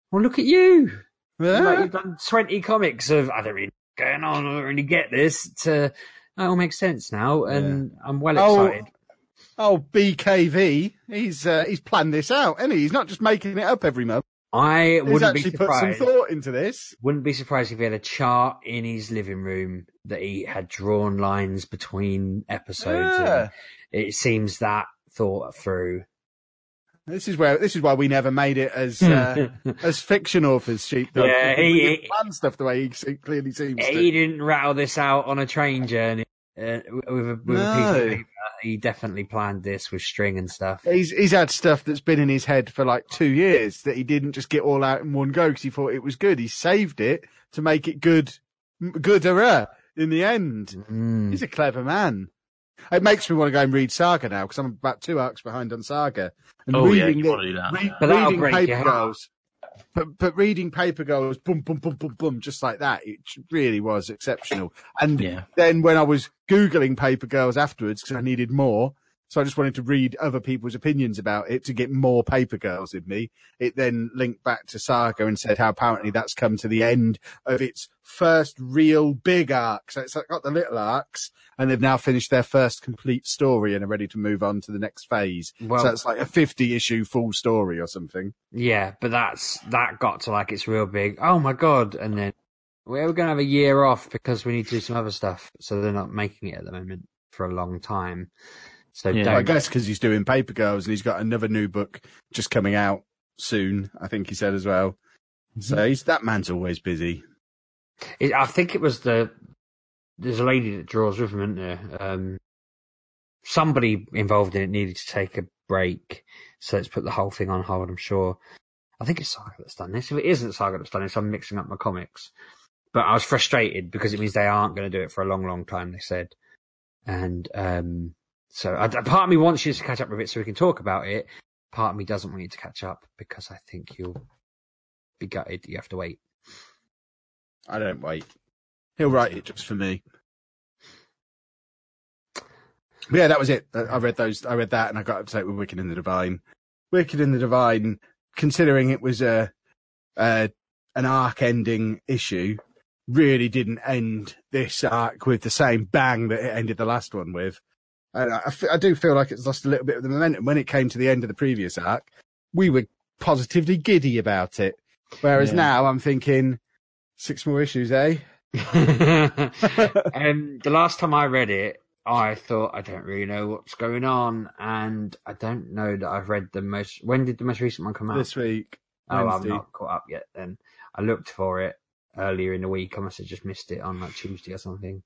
well, look at you. Yeah. Like you've done twenty comics of, I don't really know what's going on, I don't really get this, to, oh, it all makes sense now, and yeah. I'm well excited. Oh, Oh, B K V, he's uh, he's planned this out, isn't he? He's not just making it up every month. I he's wouldn't actually be surprised. put some thought into this. Wouldn't be surprised if he had a chart in his living room that he had drawn lines between episodes. Yeah. It seems that thought through. This is where this is why we never made it as uh, as fiction authors, Sheepdog. Yeah, he, he plan stuff the way he clearly seems. He to. didn't rattle this out on a train journey. Uh, with a, with no. a piece of paper. He definitely planned this with string and stuff. He's he's had stuff that's been in his head for like two years that he didn't just get all out in one go because he thought it was good. He saved it to make it good, gooder in the end. Mm. He's a clever man. It makes me want to go and read Saga now because I'm about two arcs behind on Saga. And oh reading yeah, you want to do that. Re- but that'll break your heart. but but reading Paper Girls, boom, boom, boom, boom, boom, just like that, it really was exceptional. And yeah. then when I was Googling Paper Girls afterwards, because I needed more, so I just wanted to read other people's opinions about it to get more Paper Girls in me. It then linked back to Saga and said how apparently that's come to the end of its first real big arc. So it's got the little arcs, and they've now finished their first complete story and are ready to move on to the next phase. Well, so it's like a fifty-issue full story or something. Yeah, but that's that got to like its real big, oh my God, and then we're going to have a year off because we need to do some other stuff. So they're not making it at the moment for a long time. So yeah, I guess because he's doing Paper Girls and he's got another new book just coming out soon, I think he said as well. Mm-hmm. So he's, that man's always busy. It, I think it was the... There's a lady that draws with him, isn't there? Um, somebody involved in it needed to take a break, so it's put the whole thing on hold, I'm sure. I think it's Saga that's done this. If it isn't Saga that's done this, I'm mixing up my comics. But I was frustrated because it means they aren't going to do it for a long, long time, they said. And... um So a part of me wants you to catch up with it so we can talk about it. Part of me doesn't want you to catch up because I think you'll be gutted. You have to wait. I don't wait. He'll write it just for me. But yeah, that was it. I read those. I read that, and I got upset with Wicked and the Divine. Wicked and the Divine, considering it was a, a an arc-ending issue, really didn't end this arc with the same bang that it ended the last one with. I, f- I do feel like it's lost a little bit of the momentum. When it came to the end of the previous arc, we were positively giddy about it. Whereas yeah. now I'm thinking, six more issues, eh? um, the last time I read it, I thought, I don't really know what's going on. And I don't know that I've read the most... When did the most recent one come out? This week. Oh, Wednesday. I'm not caught up yet then. I looked for it earlier in the week. I must have just missed it on like Tuesday or something.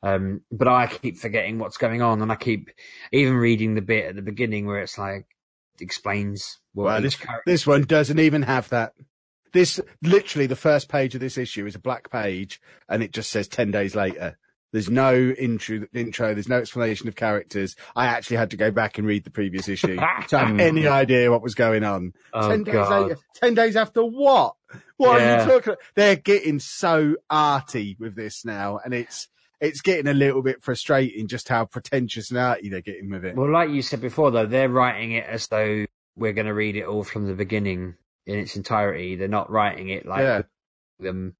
Um, but I keep forgetting what's going on, and I keep even reading the bit at the beginning where it's like explains what well, this, character... this one doesn't even have that. This literally the first page of this issue is a black page, and it just says ten days later. There's no intro, intro. There's no explanation of characters. I actually had to go back and read the previous issue to have any idea what was going on. Oh, ten days God. later, ten days after what? What yeah. are you talking about? They're getting so arty with this now, and it's. It's getting a little bit frustrating just how pretentious and arty they're getting with it. Well, like you said before, though, they're writing it as though we're going to read it all from the beginning in its entirety. They're not writing it like yeah. them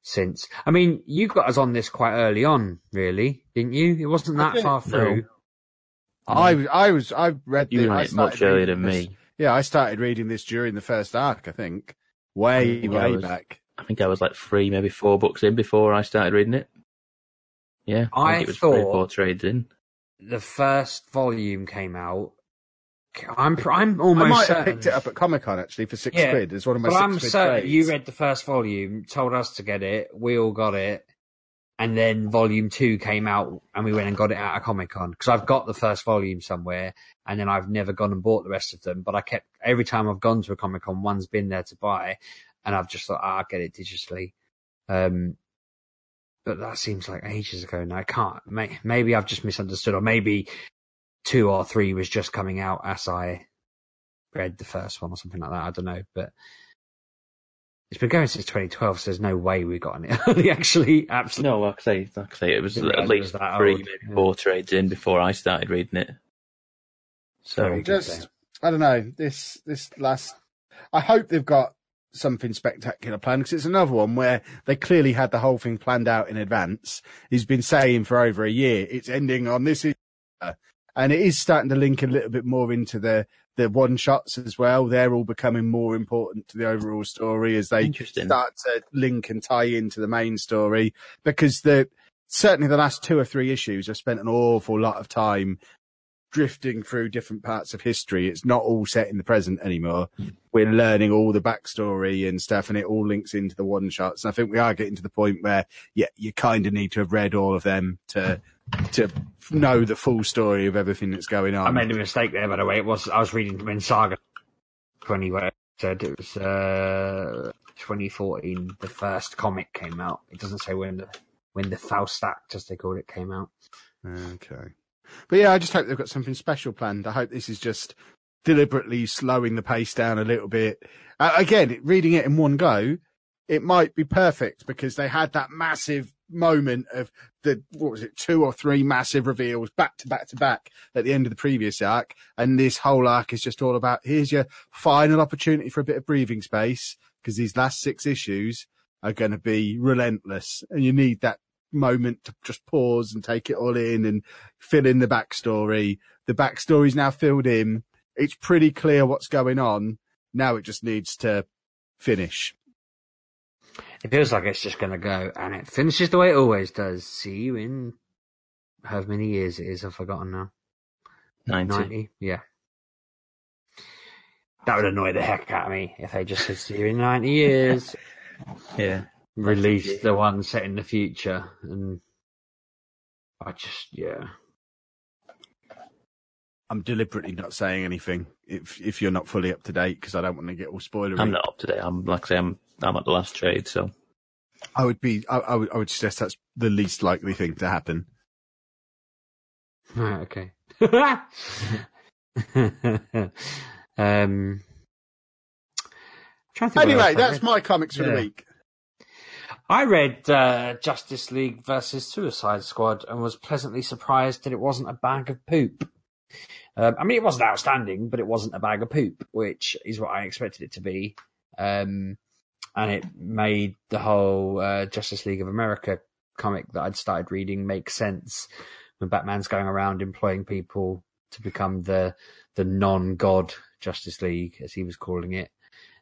since. I mean, you got us on this quite early on, really, didn't you? It wasn't that far through. No. I, I was, I read you this. You read it much earlier than me. This. Yeah, I started reading this during the first arc, I think. Way, I think way was, back. I think I was like three, maybe four books in before I started reading it. Yeah, I, I it was thought trade in. The first volume came out. I'm I'm almost I might certain. have picked it up at Comic-Con, actually, for six yeah, quid. It's one of my but six I'm quid certain trades. You read the first volume, told us to get it, we all got it, and then volume two came out, and we went and got it out of Comic-Con, because I've got the first volume somewhere, and then I've never gone and bought the rest of them, but I kept every time I've gone to a Comic-Con, one's been there to buy, and I've just thought, ah, I'll get it digitally. Um But that seems like ages ago now. I can't. May, maybe I've just misunderstood, or maybe two or three was just coming out as I read the first one or something like that. I don't know. But it's been going since twenty twelve, so there's no way we got it early, actually. Absolutely. No, like I say, like I say it was at least was three, old. maybe four trades in before I started reading it. So just, I don't know. This, this last, I hope they've got something spectacular planned, because it's another one where they clearly had the whole thing planned out in advance. He's been saying for over a year it's ending on this, and it is starting to link a little bit more into the the one shots as well. They're all becoming more important to the overall story as they start to link and tie into the main story, because the certainly the last two or three issues I've spent an awful lot of time drifting through different parts of history. It's not all set in the present anymore. We're learning all the backstory and stuff, and it all links into the one shots. And I think we are getting to the point where, yeah, you kind of need to have read all of them to to know the full story of everything that's going on. I made a mistake there, by the way. It was I was reading when Saga twenty, where it said it was uh, twenty fourteen. The first comic came out. It doesn't say when the when the Faust Act, as they called it, came out. Okay. But yeah, I just hope they've got something special planned. I hope this is just deliberately slowing the pace down a little bit. Uh, again, reading it in one go, it might be perfect because they had that massive moment of the, what was it, two or three massive reveals back to back to back at the end of the previous arc. And this whole arc is just all about, here's your final opportunity for a bit of breathing space because these last six issues are going to be relentless and you need that moment to just pause and take it all in and fill in the backstory. The backstory's now filled in. It's pretty clear what's going on. Now it just needs to finish. It feels like it's just going to go, and it finishes the way it always does. See you in how many years it is, I've forgotten now. ninety. ninety? Yeah. That would annoy the heck out of me if they just said, see you in ninety years. Yeah. Release the one set in the future. And I just, yeah. I'm deliberately not saying anything if if you're not fully up to date because I don't want to get all spoilery. I'm not up to date. I'm like I say, I'm I'm at the last trade, so I would be. I, I would. I would suggest that's the least likely thing to happen. Right, okay. um. Anyway, that's my comics for yeah. the week. I read uh, Justice League versus Suicide Squad and was pleasantly surprised that it wasn't a bag of poop. Um, I mean, it wasn't outstanding, but it wasn't a bag of poop, which is what I expected it to be. Um, and it made the whole uh, Justice League of America comic that I'd started reading make sense when Batman's going around employing people to become the the non-God Justice League, as he was calling it,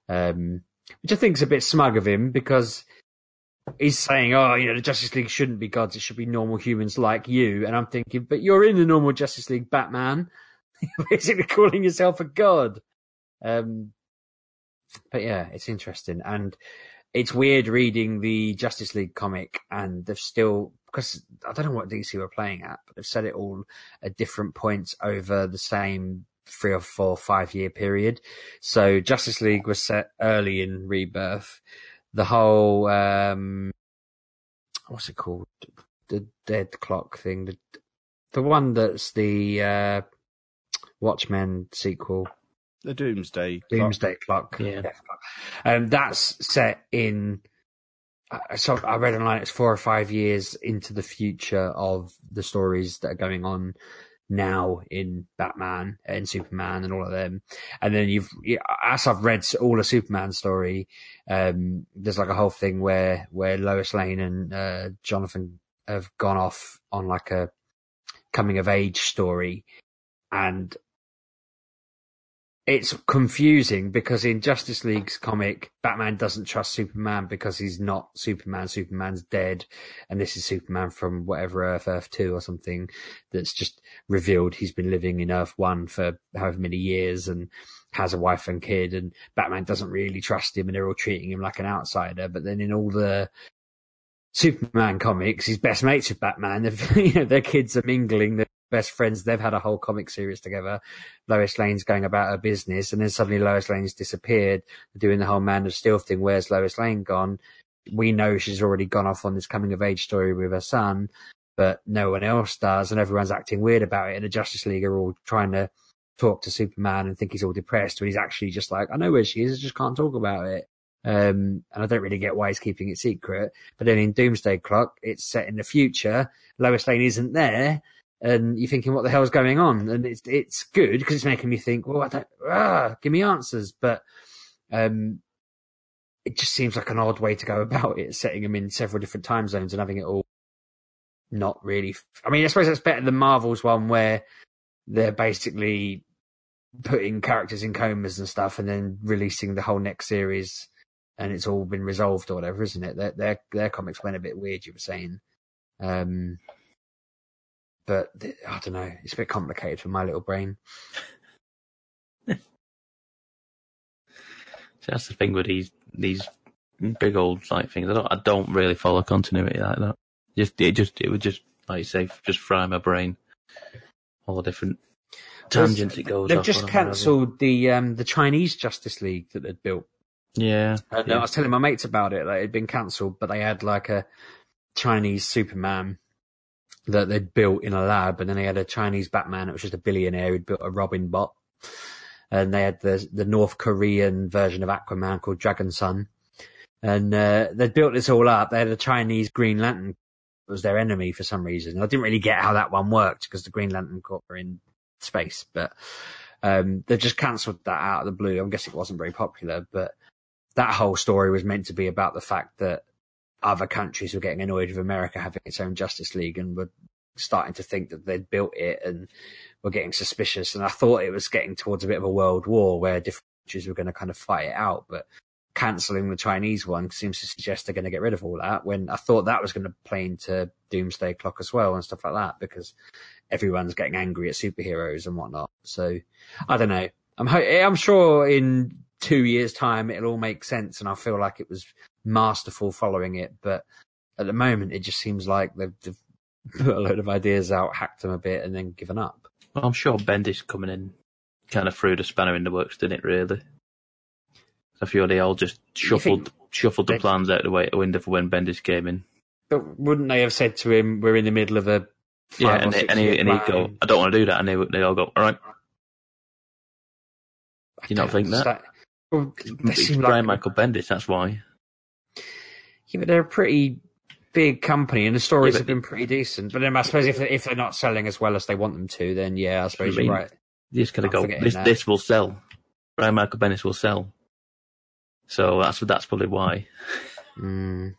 um, which I think is a bit smug of him because he's saying, oh, you know, the Justice League shouldn't be gods. It should be normal humans like you. And I'm thinking, but you're in the normal Justice League, Batman. You're basically calling yourself a god. Um, but yeah, it's interesting. And it's weird reading the Justice League comic and they've still, because I don't know what D C were playing at, but they've said it all at different points over the same three or four, five year period. So Justice League was set early in Rebirth. The whole, um, what's it called? The Dead Clock thing. The, the one that's the uh, Watchmen sequel. The Doomsday Clock. Doomsday Clock. Yeah. Death Clock. Um, that's set in, so I read online, it's four or five years into the future of the stories that are going on now in Batman and Superman and all of them. And then you've, as I've read all of Superman story, um, there's like a whole thing where, where Lois Lane and, uh, Jonathan have gone off on like a coming of age story. And it's confusing because in Justice League's comic, Batman doesn't trust Superman because he's not Superman. Superman's dead. And this is Superman from whatever Earth, Earth two or something that's just revealed he's been living in Earth one for however many years and has a wife and kid. And Batman doesn't really trust him and they're all treating him like an outsider. But then in all the Superman comics, he's best mates with Batman. You know, their kids are mingling. They're best friends. They've had a whole comic series together. Lois Lane's going about her business, and then suddenly Lois Lane's disappeared, doing the whole Man of Steel thing. Where's Lois Lane gone? We know she's already gone off on this coming of age story with her son, but no one else does, and everyone's acting weird about it. And the Justice League are all trying to talk to Superman and think he's all depressed, when he's actually just like, I know where she is, I just can't talk about it. Um, and I don't really get why he's keeping it secret. But then in Doomsday Clock, it's set in the future. Lois Lane isn't there. And you're thinking, what the hell's going on? And it's it's good because it's making me think, well, I don't, ah, give me answers. But um, it just seems like an odd way to go about it, setting them in several different time zones and having it all not really. F- I mean, I suppose that's better than Marvel's one where they're basically putting characters in comas and stuff and then releasing the whole next series and it's all been resolved or whatever, isn't it? Their, their, their comics went a bit weird, you were saying. Um, But I don't know. It's a bit complicated for my little brain. So that's the thing with these these big old like things. I don't I don't really follow continuity like that. Just it just it would just like you say just fry my brain. All the different tangents There's, it goes. They've off just cancelled the um the Chinese Justice League that they'd built. Yeah. And yeah. I was telling my mates about it. Like, it had been cancelled, but they had like a Chinese Superman that they'd built in a lab, and then they had a Chinese Batman that was just a billionaire who'd built a Robin bot. and they had the the North Korean version of Aquaman called Dragon Sun. And uh, they built this all up. They had a Chinese Green Lantern was their enemy for some reason. I didn't really get how that one worked because the Green Lantern Corps were in space, but um, they just cancelled that out of the blue. I guess it wasn't very popular, but that whole story was meant to be about the fact that other countries were getting annoyed with America having its own Justice League and were starting to think that they'd built it and were getting suspicious. And I thought it was getting towards a bit of a world war where different countries were going to kind of fight it out, but cancelling the Chinese one seems to suggest they're going to get rid of all that, when I thought that was going to play into Doomsday Clock as well and stuff like that, because everyone's getting angry at superheroes and whatnot. So I don't know. I'm ho- I'm sure in two years' time it'll all make sense and I'll feel like it was masterful following it. But at the moment, it just seems like they've, they've put a load of ideas out, hacked them a bit, and then given up. Well, I'm sure Bendis coming in kind of threw the spanner in the works, didn't it, really? I feel they all just shuffled shuffled the plans out the way the window for when Bendis came in. But wouldn't they have said to him, "We're in the middle of a five yeah," and, or six and, he, and he'd go, "I don't want to do that," and they they all go, "All right." Do you not think that? Well, it's Brian like... Michael Bendis. That's why. Yeah, but they're a pretty big company, and the stories yeah, but... have been pretty decent. But then I suppose if if they're not selling as well as they want them to, then yeah, I suppose I mean, you're right. You just gotta go. This that. this will sell. Brian Michael Bendis will sell. So that's that's probably why. Mm.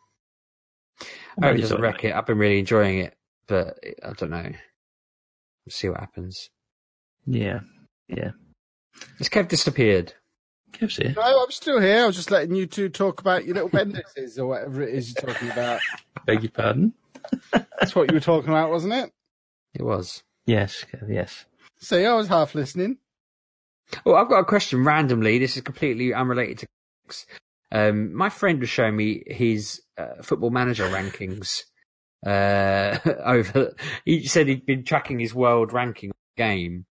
I hope it doesn't wreck it. I've been really enjoying it, but I don't know. We'll see what happens. Yeah, yeah. Has Kev disappeared? Kev's here. No, I'm still here. I was just letting you two talk about your little Bendises or whatever it is you're talking about. Beg your pardon? That's what you were talking about, wasn't it? It was. Yes, Kev, yes. See, I was half listening. Oh, I've got a question randomly. This is completely unrelated to Um, my friend was showing me his uh, Football Manager rankings. Uh, over, he said he'd been tracking his world ranking game,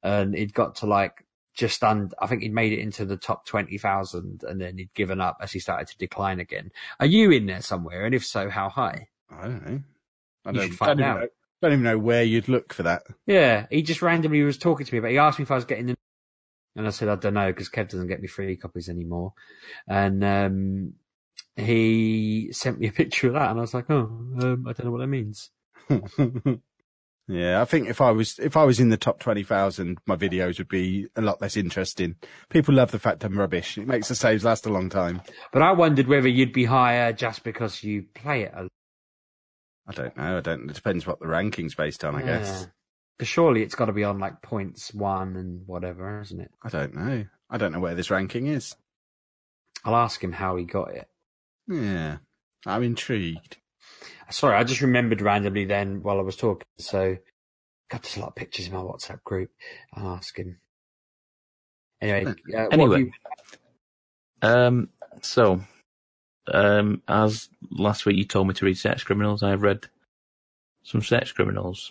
and he'd got to like just under. I think he'd made it into the top twenty thousand, and then he'd given up as he started to decline again. Are you in there somewhere? And if so, how high? I don't know. I don't, you should find don't out. Even know, don't even know where you'd look for that. Yeah, he just randomly was talking to me, but he asked me if I was getting the. And I said, I don't know, because Kev doesn't get me free copies anymore. And um, he sent me a picture of that, and I was like, oh, um, I don't know what that means. Yeah, I think if I was if I was in the top twenty thousand, my videos would be a lot less interesting. People love the fact I'm rubbish. It makes the saves last a long time. But I wondered whether you'd be higher just because you play it a lot. I don't know. I don't. It depends what the ranking's based on, I yeah. guess. Because surely it's got to be on like points one and whatever, isn't it? I don't know. I don't know where this ranking is. I'll ask him how he got it. Yeah, I'm intrigued. Sorry, I just remembered randomly then while I was talking. So, God, there's a lot of pictures in my WhatsApp group. I'll ask him. Anyway. Uh, anyway. You... Um. So, um, as last week you told me to read Sex Criminals, I've read some Sex Criminals.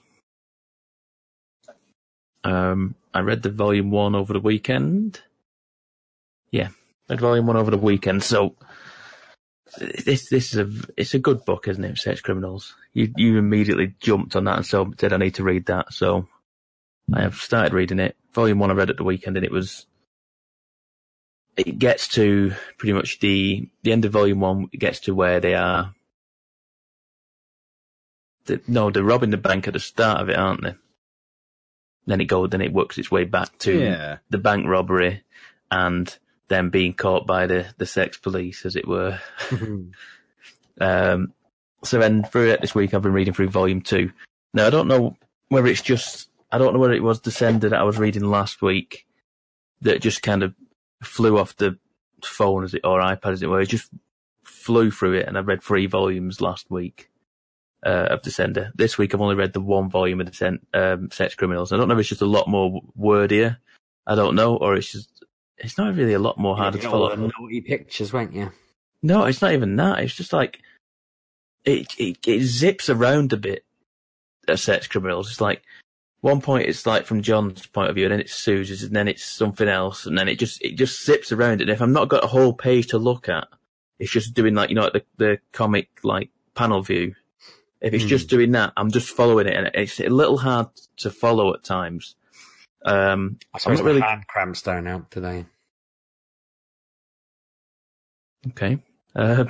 Um, I read the volume one over the weekend. Yeah, read volume one over the weekend. So this this is a it's a good book, isn't it? Sex Criminals. You you immediately jumped on that and so said I need to read that. So I have started reading it. Volume one I read at the weekend, and it was it gets to pretty much the the end of volume one. It gets to where they are. They, no, they're robbing the bank at the start of it, aren't they? Then it goes, then it works its way back to yeah. the bank robbery, and then being caught by the, the sex police, as it were. um, so then through it this week, I've been reading through volume two. Now I don't know whether it's just I don't know whether it was the sender that I was reading last week that just kind of flew off the phone, as it or iPad, as it were. It just flew through it, and I read three volumes last week. Uh, of Descender. This week I've only read the one volume of Descend, um, Sex Criminals. I don't know if it's just a lot more wordier. I don't know, or it's just it's not really a lot more harder to follow. Naughty pictures, weren't you? No, it's not even that. It's just like it it, it zips around a bit. At Sex Criminals, it's like one point it's like from John's point of view, and then it's Susan's, and then it's something else, and then it just it just zips around. And if I've not got a whole page to look at, it's just doing like you know the the comic like panel view. If it's mm. just doing that, I'm just following it, and it's a little hard to follow at times. Um, I suppose I'm not really... the hand cramps don't help, do they? Okay. Um,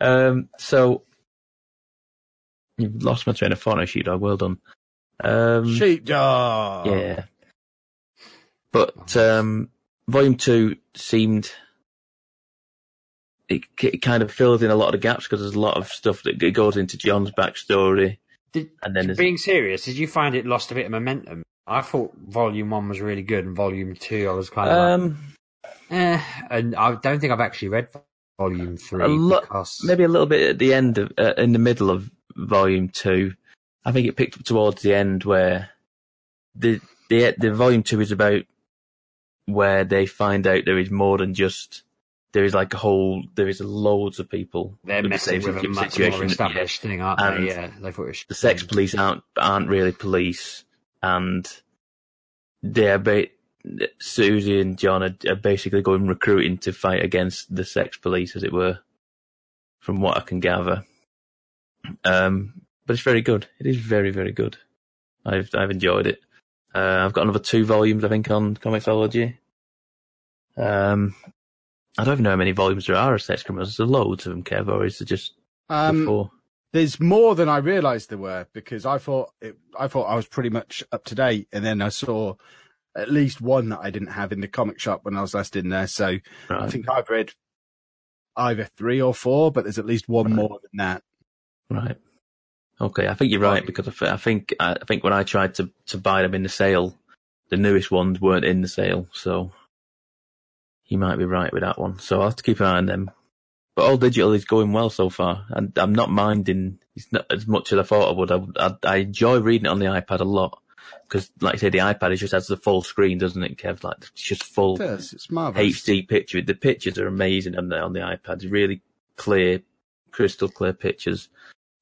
um, so, you've lost my train of thought, Sheepdog. Well done. Um, Sheepdog! Yeah. But um, Volume two seemed... It, it kind of filled in a lot of the gaps because there's a lot of stuff that goes into John's backstory. Did, and then being serious, did you find it lost a bit of momentum? I thought Volume one was really good and Volume two I was kind of um, like, eh. And I don't think I've actually read Volume three. A lo- because... Maybe a little bit at the end, of, uh, in the middle of Volume two. I think it picked up towards the end where the the the Volume two is about where they find out there is more than just... There is like a whole. There is loads of people. They're messing with a much more established thing, aren't they? Yeah, they thought it was the sex police aren't aren't really police, and they're ba- Susie and John are, are basically going recruiting to fight against the sex police, as it were, from what I can gather. Um, but it's very good. It is very very good. I've I've enjoyed it. Uh, I've got another two volumes, I think, on Comixology. Um. I don't even know how many volumes there are of Sex Criminals. There's loads of them, Kev, or is there just um, before? There's more than I realised there were, because I thought it, I thought I was pretty much up to date, and then I saw at least one that I didn't have in the comic shop when I was last in there. So right. I think I've read either three or four, but there's at least one right. more than that. Right. Okay, I think you're right, because I think I think when I tried to, to buy them in the sale, the newest ones weren't in the sale, so... You might be right with that one. So I'll have to keep an eye on them. But all digital is going well so far. And I'm not minding it's not as much as I thought I would. I, I, I enjoy reading it on the iPad a lot. Because, like I say, the iPad it just has the full screen, doesn't it, Kev? Like, it's just full it it's H D picture. The pictures are amazing on the, on the iPad. Really clear, crystal clear pictures.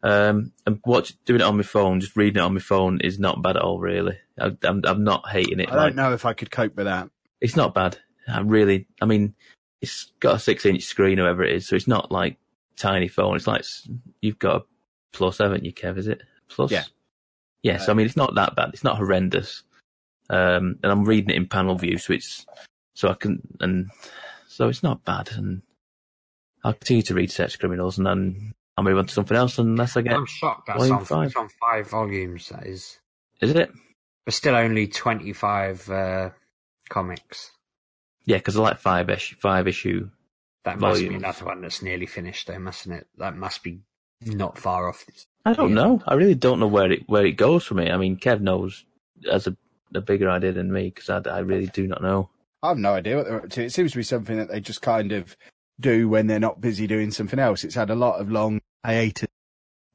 Um, and watch, doing it on my phone, just reading it on my phone is not bad at all, really. I, I'm, I'm not hating it. I don't like, know if I could cope with that. It's not bad. I really, I mean, it's got a six-inch screen, or whatever it is, so it's not like tiny phone. It's like you've got a plus, haven't you, Kev? Is it plus? Yeah. Yes, yeah, so, I mean, it's not that bad. It's not horrendous, um, and I'm reading it in panel view, so it's so I can and so it's not bad. And I'll continue to read Sex Criminals, and then I'll move on to something else unless I get. I'm shocked that's on five. It's on five volumes. That is. Is it? There's still only twenty-five uh, comics. Yeah, because I like five ish, five issue. That must volumes. Be another one that's nearly finished, though, mustn't it? That must be not far off. I don't yeah. know. I really don't know where it where it goes for me. I mean, Kev knows has a, a bigger idea than me because I, I really do not know. I have no idea what they're up to. It seems to be something that they just kind of do when they're not busy doing something else. It's had a lot of long hiatus.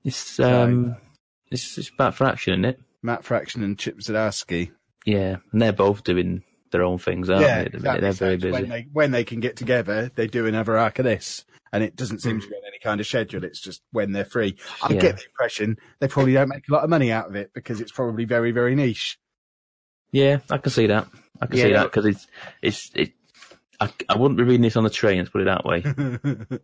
It's um, so, it's, it's Matt Fraction, isn't it? Matt Fraction and Chip Zdarsky. Yeah, and they're both doing. Their own things, aren't yeah, they? Exactly. They're very busy. When they, when they can get together, they do another arc of this, and it doesn't seem to be on any kind of schedule. It's just when they're free. I yeah. get the impression they probably don't make a lot of money out of it because it's probably very, very niche. Yeah, I can see that. I can yeah, see that because it's, it's, it. I, I wouldn't be reading this on the train. Let's put it that way.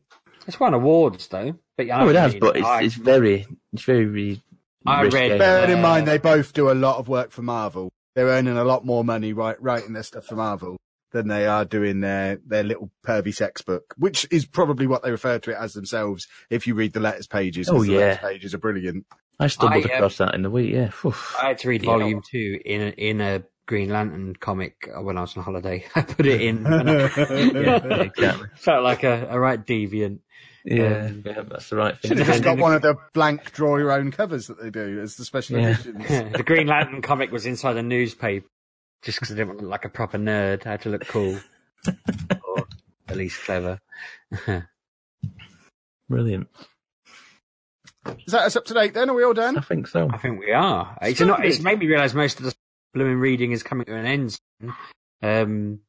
It's won awards though, but yeah, no, it has. But it's, I, it's very, it's very. very I read. Bearing in mind, they both do a lot of work for Marvel. They're earning a lot more money right, writing their stuff for Marvel than they are doing their, their little pervy sex book, which is probably what they refer to it as themselves if you read the letters pages. Oh, yeah. The letters pages are brilliant. I stumbled I, across um, that in the week, yeah. Oof. I had to read yeah. Volume two in a, in a Green Lantern comic when I was on holiday. I put it in. I, yeah, exactly. Felt like a, a right deviant. Yeah, um, yeah, that's the right thing. Should have just got one of the blank draw-your-own covers that they do as the special yeah. editions. The Green Lantern comic was inside a newspaper just because I didn't want to look like a proper nerd. I had to look cool. Or at least clever. Brilliant. Is that us up to date then? Are we all done? I think so. I think we are. It's, it's, not, it's made me realise most of the blooming reading is coming to an end. Um,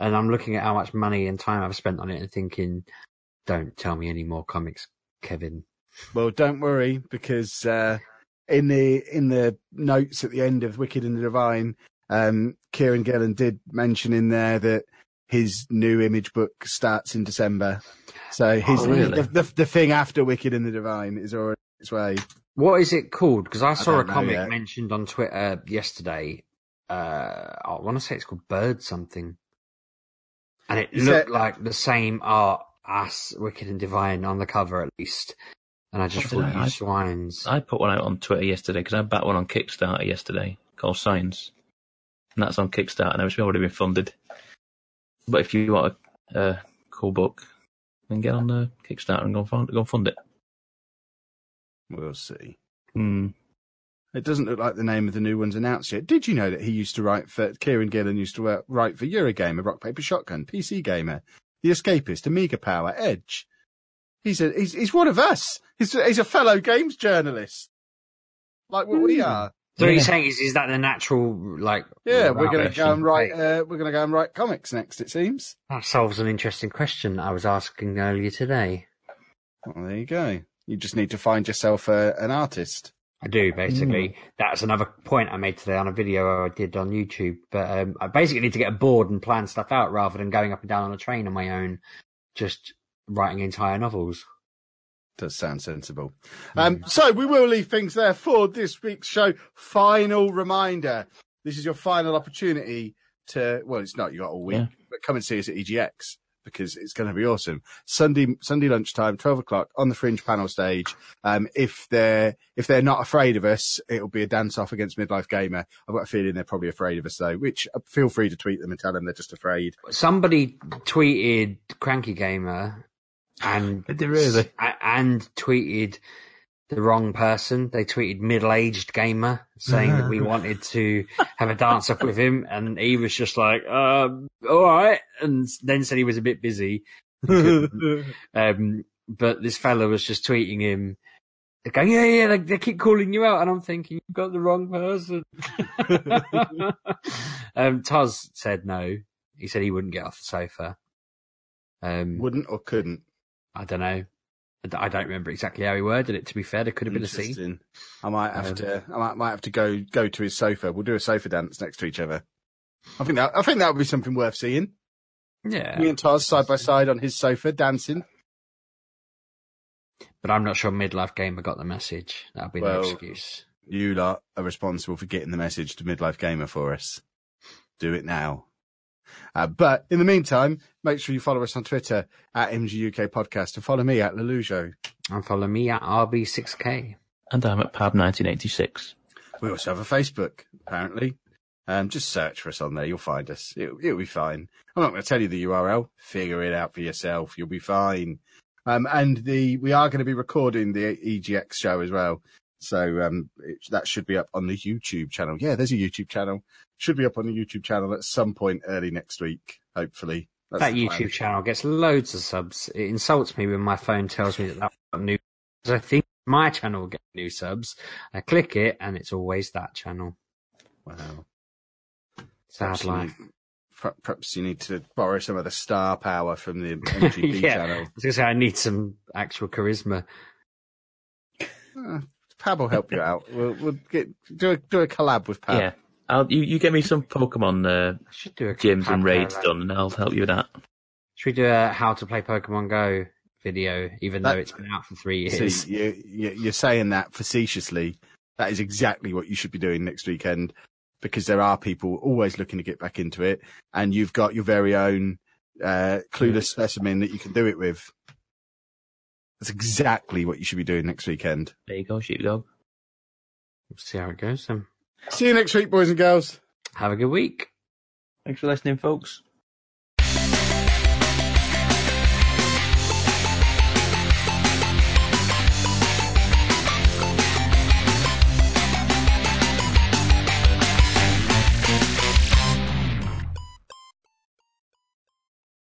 and I'm looking at how much money and time I've spent on it and thinking... Don't tell me any more comics, Kevin. Well, don't worry, because uh, in the in the notes at the end of Wicked and the Divine, um, Kieran Gillen did mention in there that his new Image book starts in December. So his oh, really? the, the the thing after Wicked and the Divine is already on its way. What is it called? Because I saw I a comic yet. mentioned on Twitter yesterday. Uh, I want to say it's called Bird something. And it is looked that, like the same art as Wicked and Divine on the cover, at least. And I just thought, you swines. I put one out on Twitter yesterday because I backed one on Kickstarter yesterday called Science. And that's on Kickstarter, and it's already been funded. But if you want a uh, cool book, then get on the Kickstarter and go fund, go fund it. We'll see. Mm. It doesn't look like the name of the new one's announced yet. Did you know that he used to write for... Kieran Gillen used to write for Eurogamer, Rock Paper Shotgun, P C Gamer, The Escapist, Amiga Power, Edge. He's a, he's, he's one of us. He's, he's a fellow games journalist. Like what mm. we are. So he's yeah. saying is, is that the natural, like... Yeah, we're going to go and write, uh, we're going to go and write comics next, it seems. That solves an interesting question I was asking earlier today. Well, there you go. You just need to find yourself a, an artist. I do, basically. Mm. That's another point I made today on a video I did on YouTube. But um, I basically need to get a board and plan stuff out rather than going up and down on a train on my own, just writing entire novels. Does sound sensible. Mm. Um, so we will leave things there for this week's show. Final reminder. This is your final opportunity to, well, it's not, you got all week, yeah. but come and see us at E G X. Because it's going to be awesome. Sunday, Sunday lunchtime, twelve o'clock on the Fringe panel stage. Um, if they're if they're not afraid of us, it'll be a dance off against Midlife Gamer. I've got a feeling they're probably afraid of us though. Which uh, feel free to tweet them and tell them they're just afraid. Somebody tweeted Cranky Gamer, and really? and tweeted the wrong person. They tweeted middle aged gamer saying that we wanted to have a dance up with him, and he was just like, um, all right. And then said he was a bit busy. um, but this fella was just tweeting him, going, yeah, yeah, they, they keep calling you out. And I'm thinking, you've got the wrong person. um, Taz said no. He said he wouldn't get off the sofa. Um, wouldn't or couldn't? I don't know. I don't remember exactly how he worded it. To be fair, there could have been a scene. I might have um, to. I might, might have to go go to his sofa. We'll do a sofa dance next to each other. I think that. I think that would be something worth seeing. Yeah, me and Taz side by side on his sofa dancing. But I'm not sure Midlife Gamer got the message. That'll be well, no excuse. You lot are responsible for getting the message to Midlife Gamer for us. Do it now. Uh, but in the meantime, make sure you follow us on Twitter at M G U K Podcast and follow me at Lelujo. And follow me at R B six K. And I'm at Pab nineteen eighty-six. We also have a Facebook, apparently. Um, just search for us on there. You'll find us. It, it'll be fine. I'm not going to tell you the U R L. Figure it out for yourself. You'll be fine. Um, and the we are going to be recording the E G X show as well. So um, it, that should be up on the YouTube channel. Yeah, there's a YouTube channel. Should be up on the YouTube channel at some point early next week, hopefully. That's that YouTube plan. Channel gets loads of subs. It insults me when my phone tells me that that's got new subs. I think my channel gets new subs. I click it, and it's always that channel. Wow. Sad life. Perhaps you need to borrow some of the star power from the M G B yeah. channel. I was going to say, I need some actual charisma. Uh, Pab will help you out. We'll, we'll get do a, do a collab with Pab. Yeah. I'll, you, you get me some Pokemon uh, gyms and raids done, and I'll help you with that. Should we do a how to play Pokemon Go video, even that, though it's been out for three years? So you, you, you're saying that facetiously. That is exactly what you should be doing next weekend, because there are people always looking to get back into it, and you've got your very own uh, clueless specimen that you can do it with. That's exactly what you should be doing next weekend. There you go, sheepdog. We'll see how it goes then. See you next week, boys and girls. Have a good week. Thanks for listening, folks.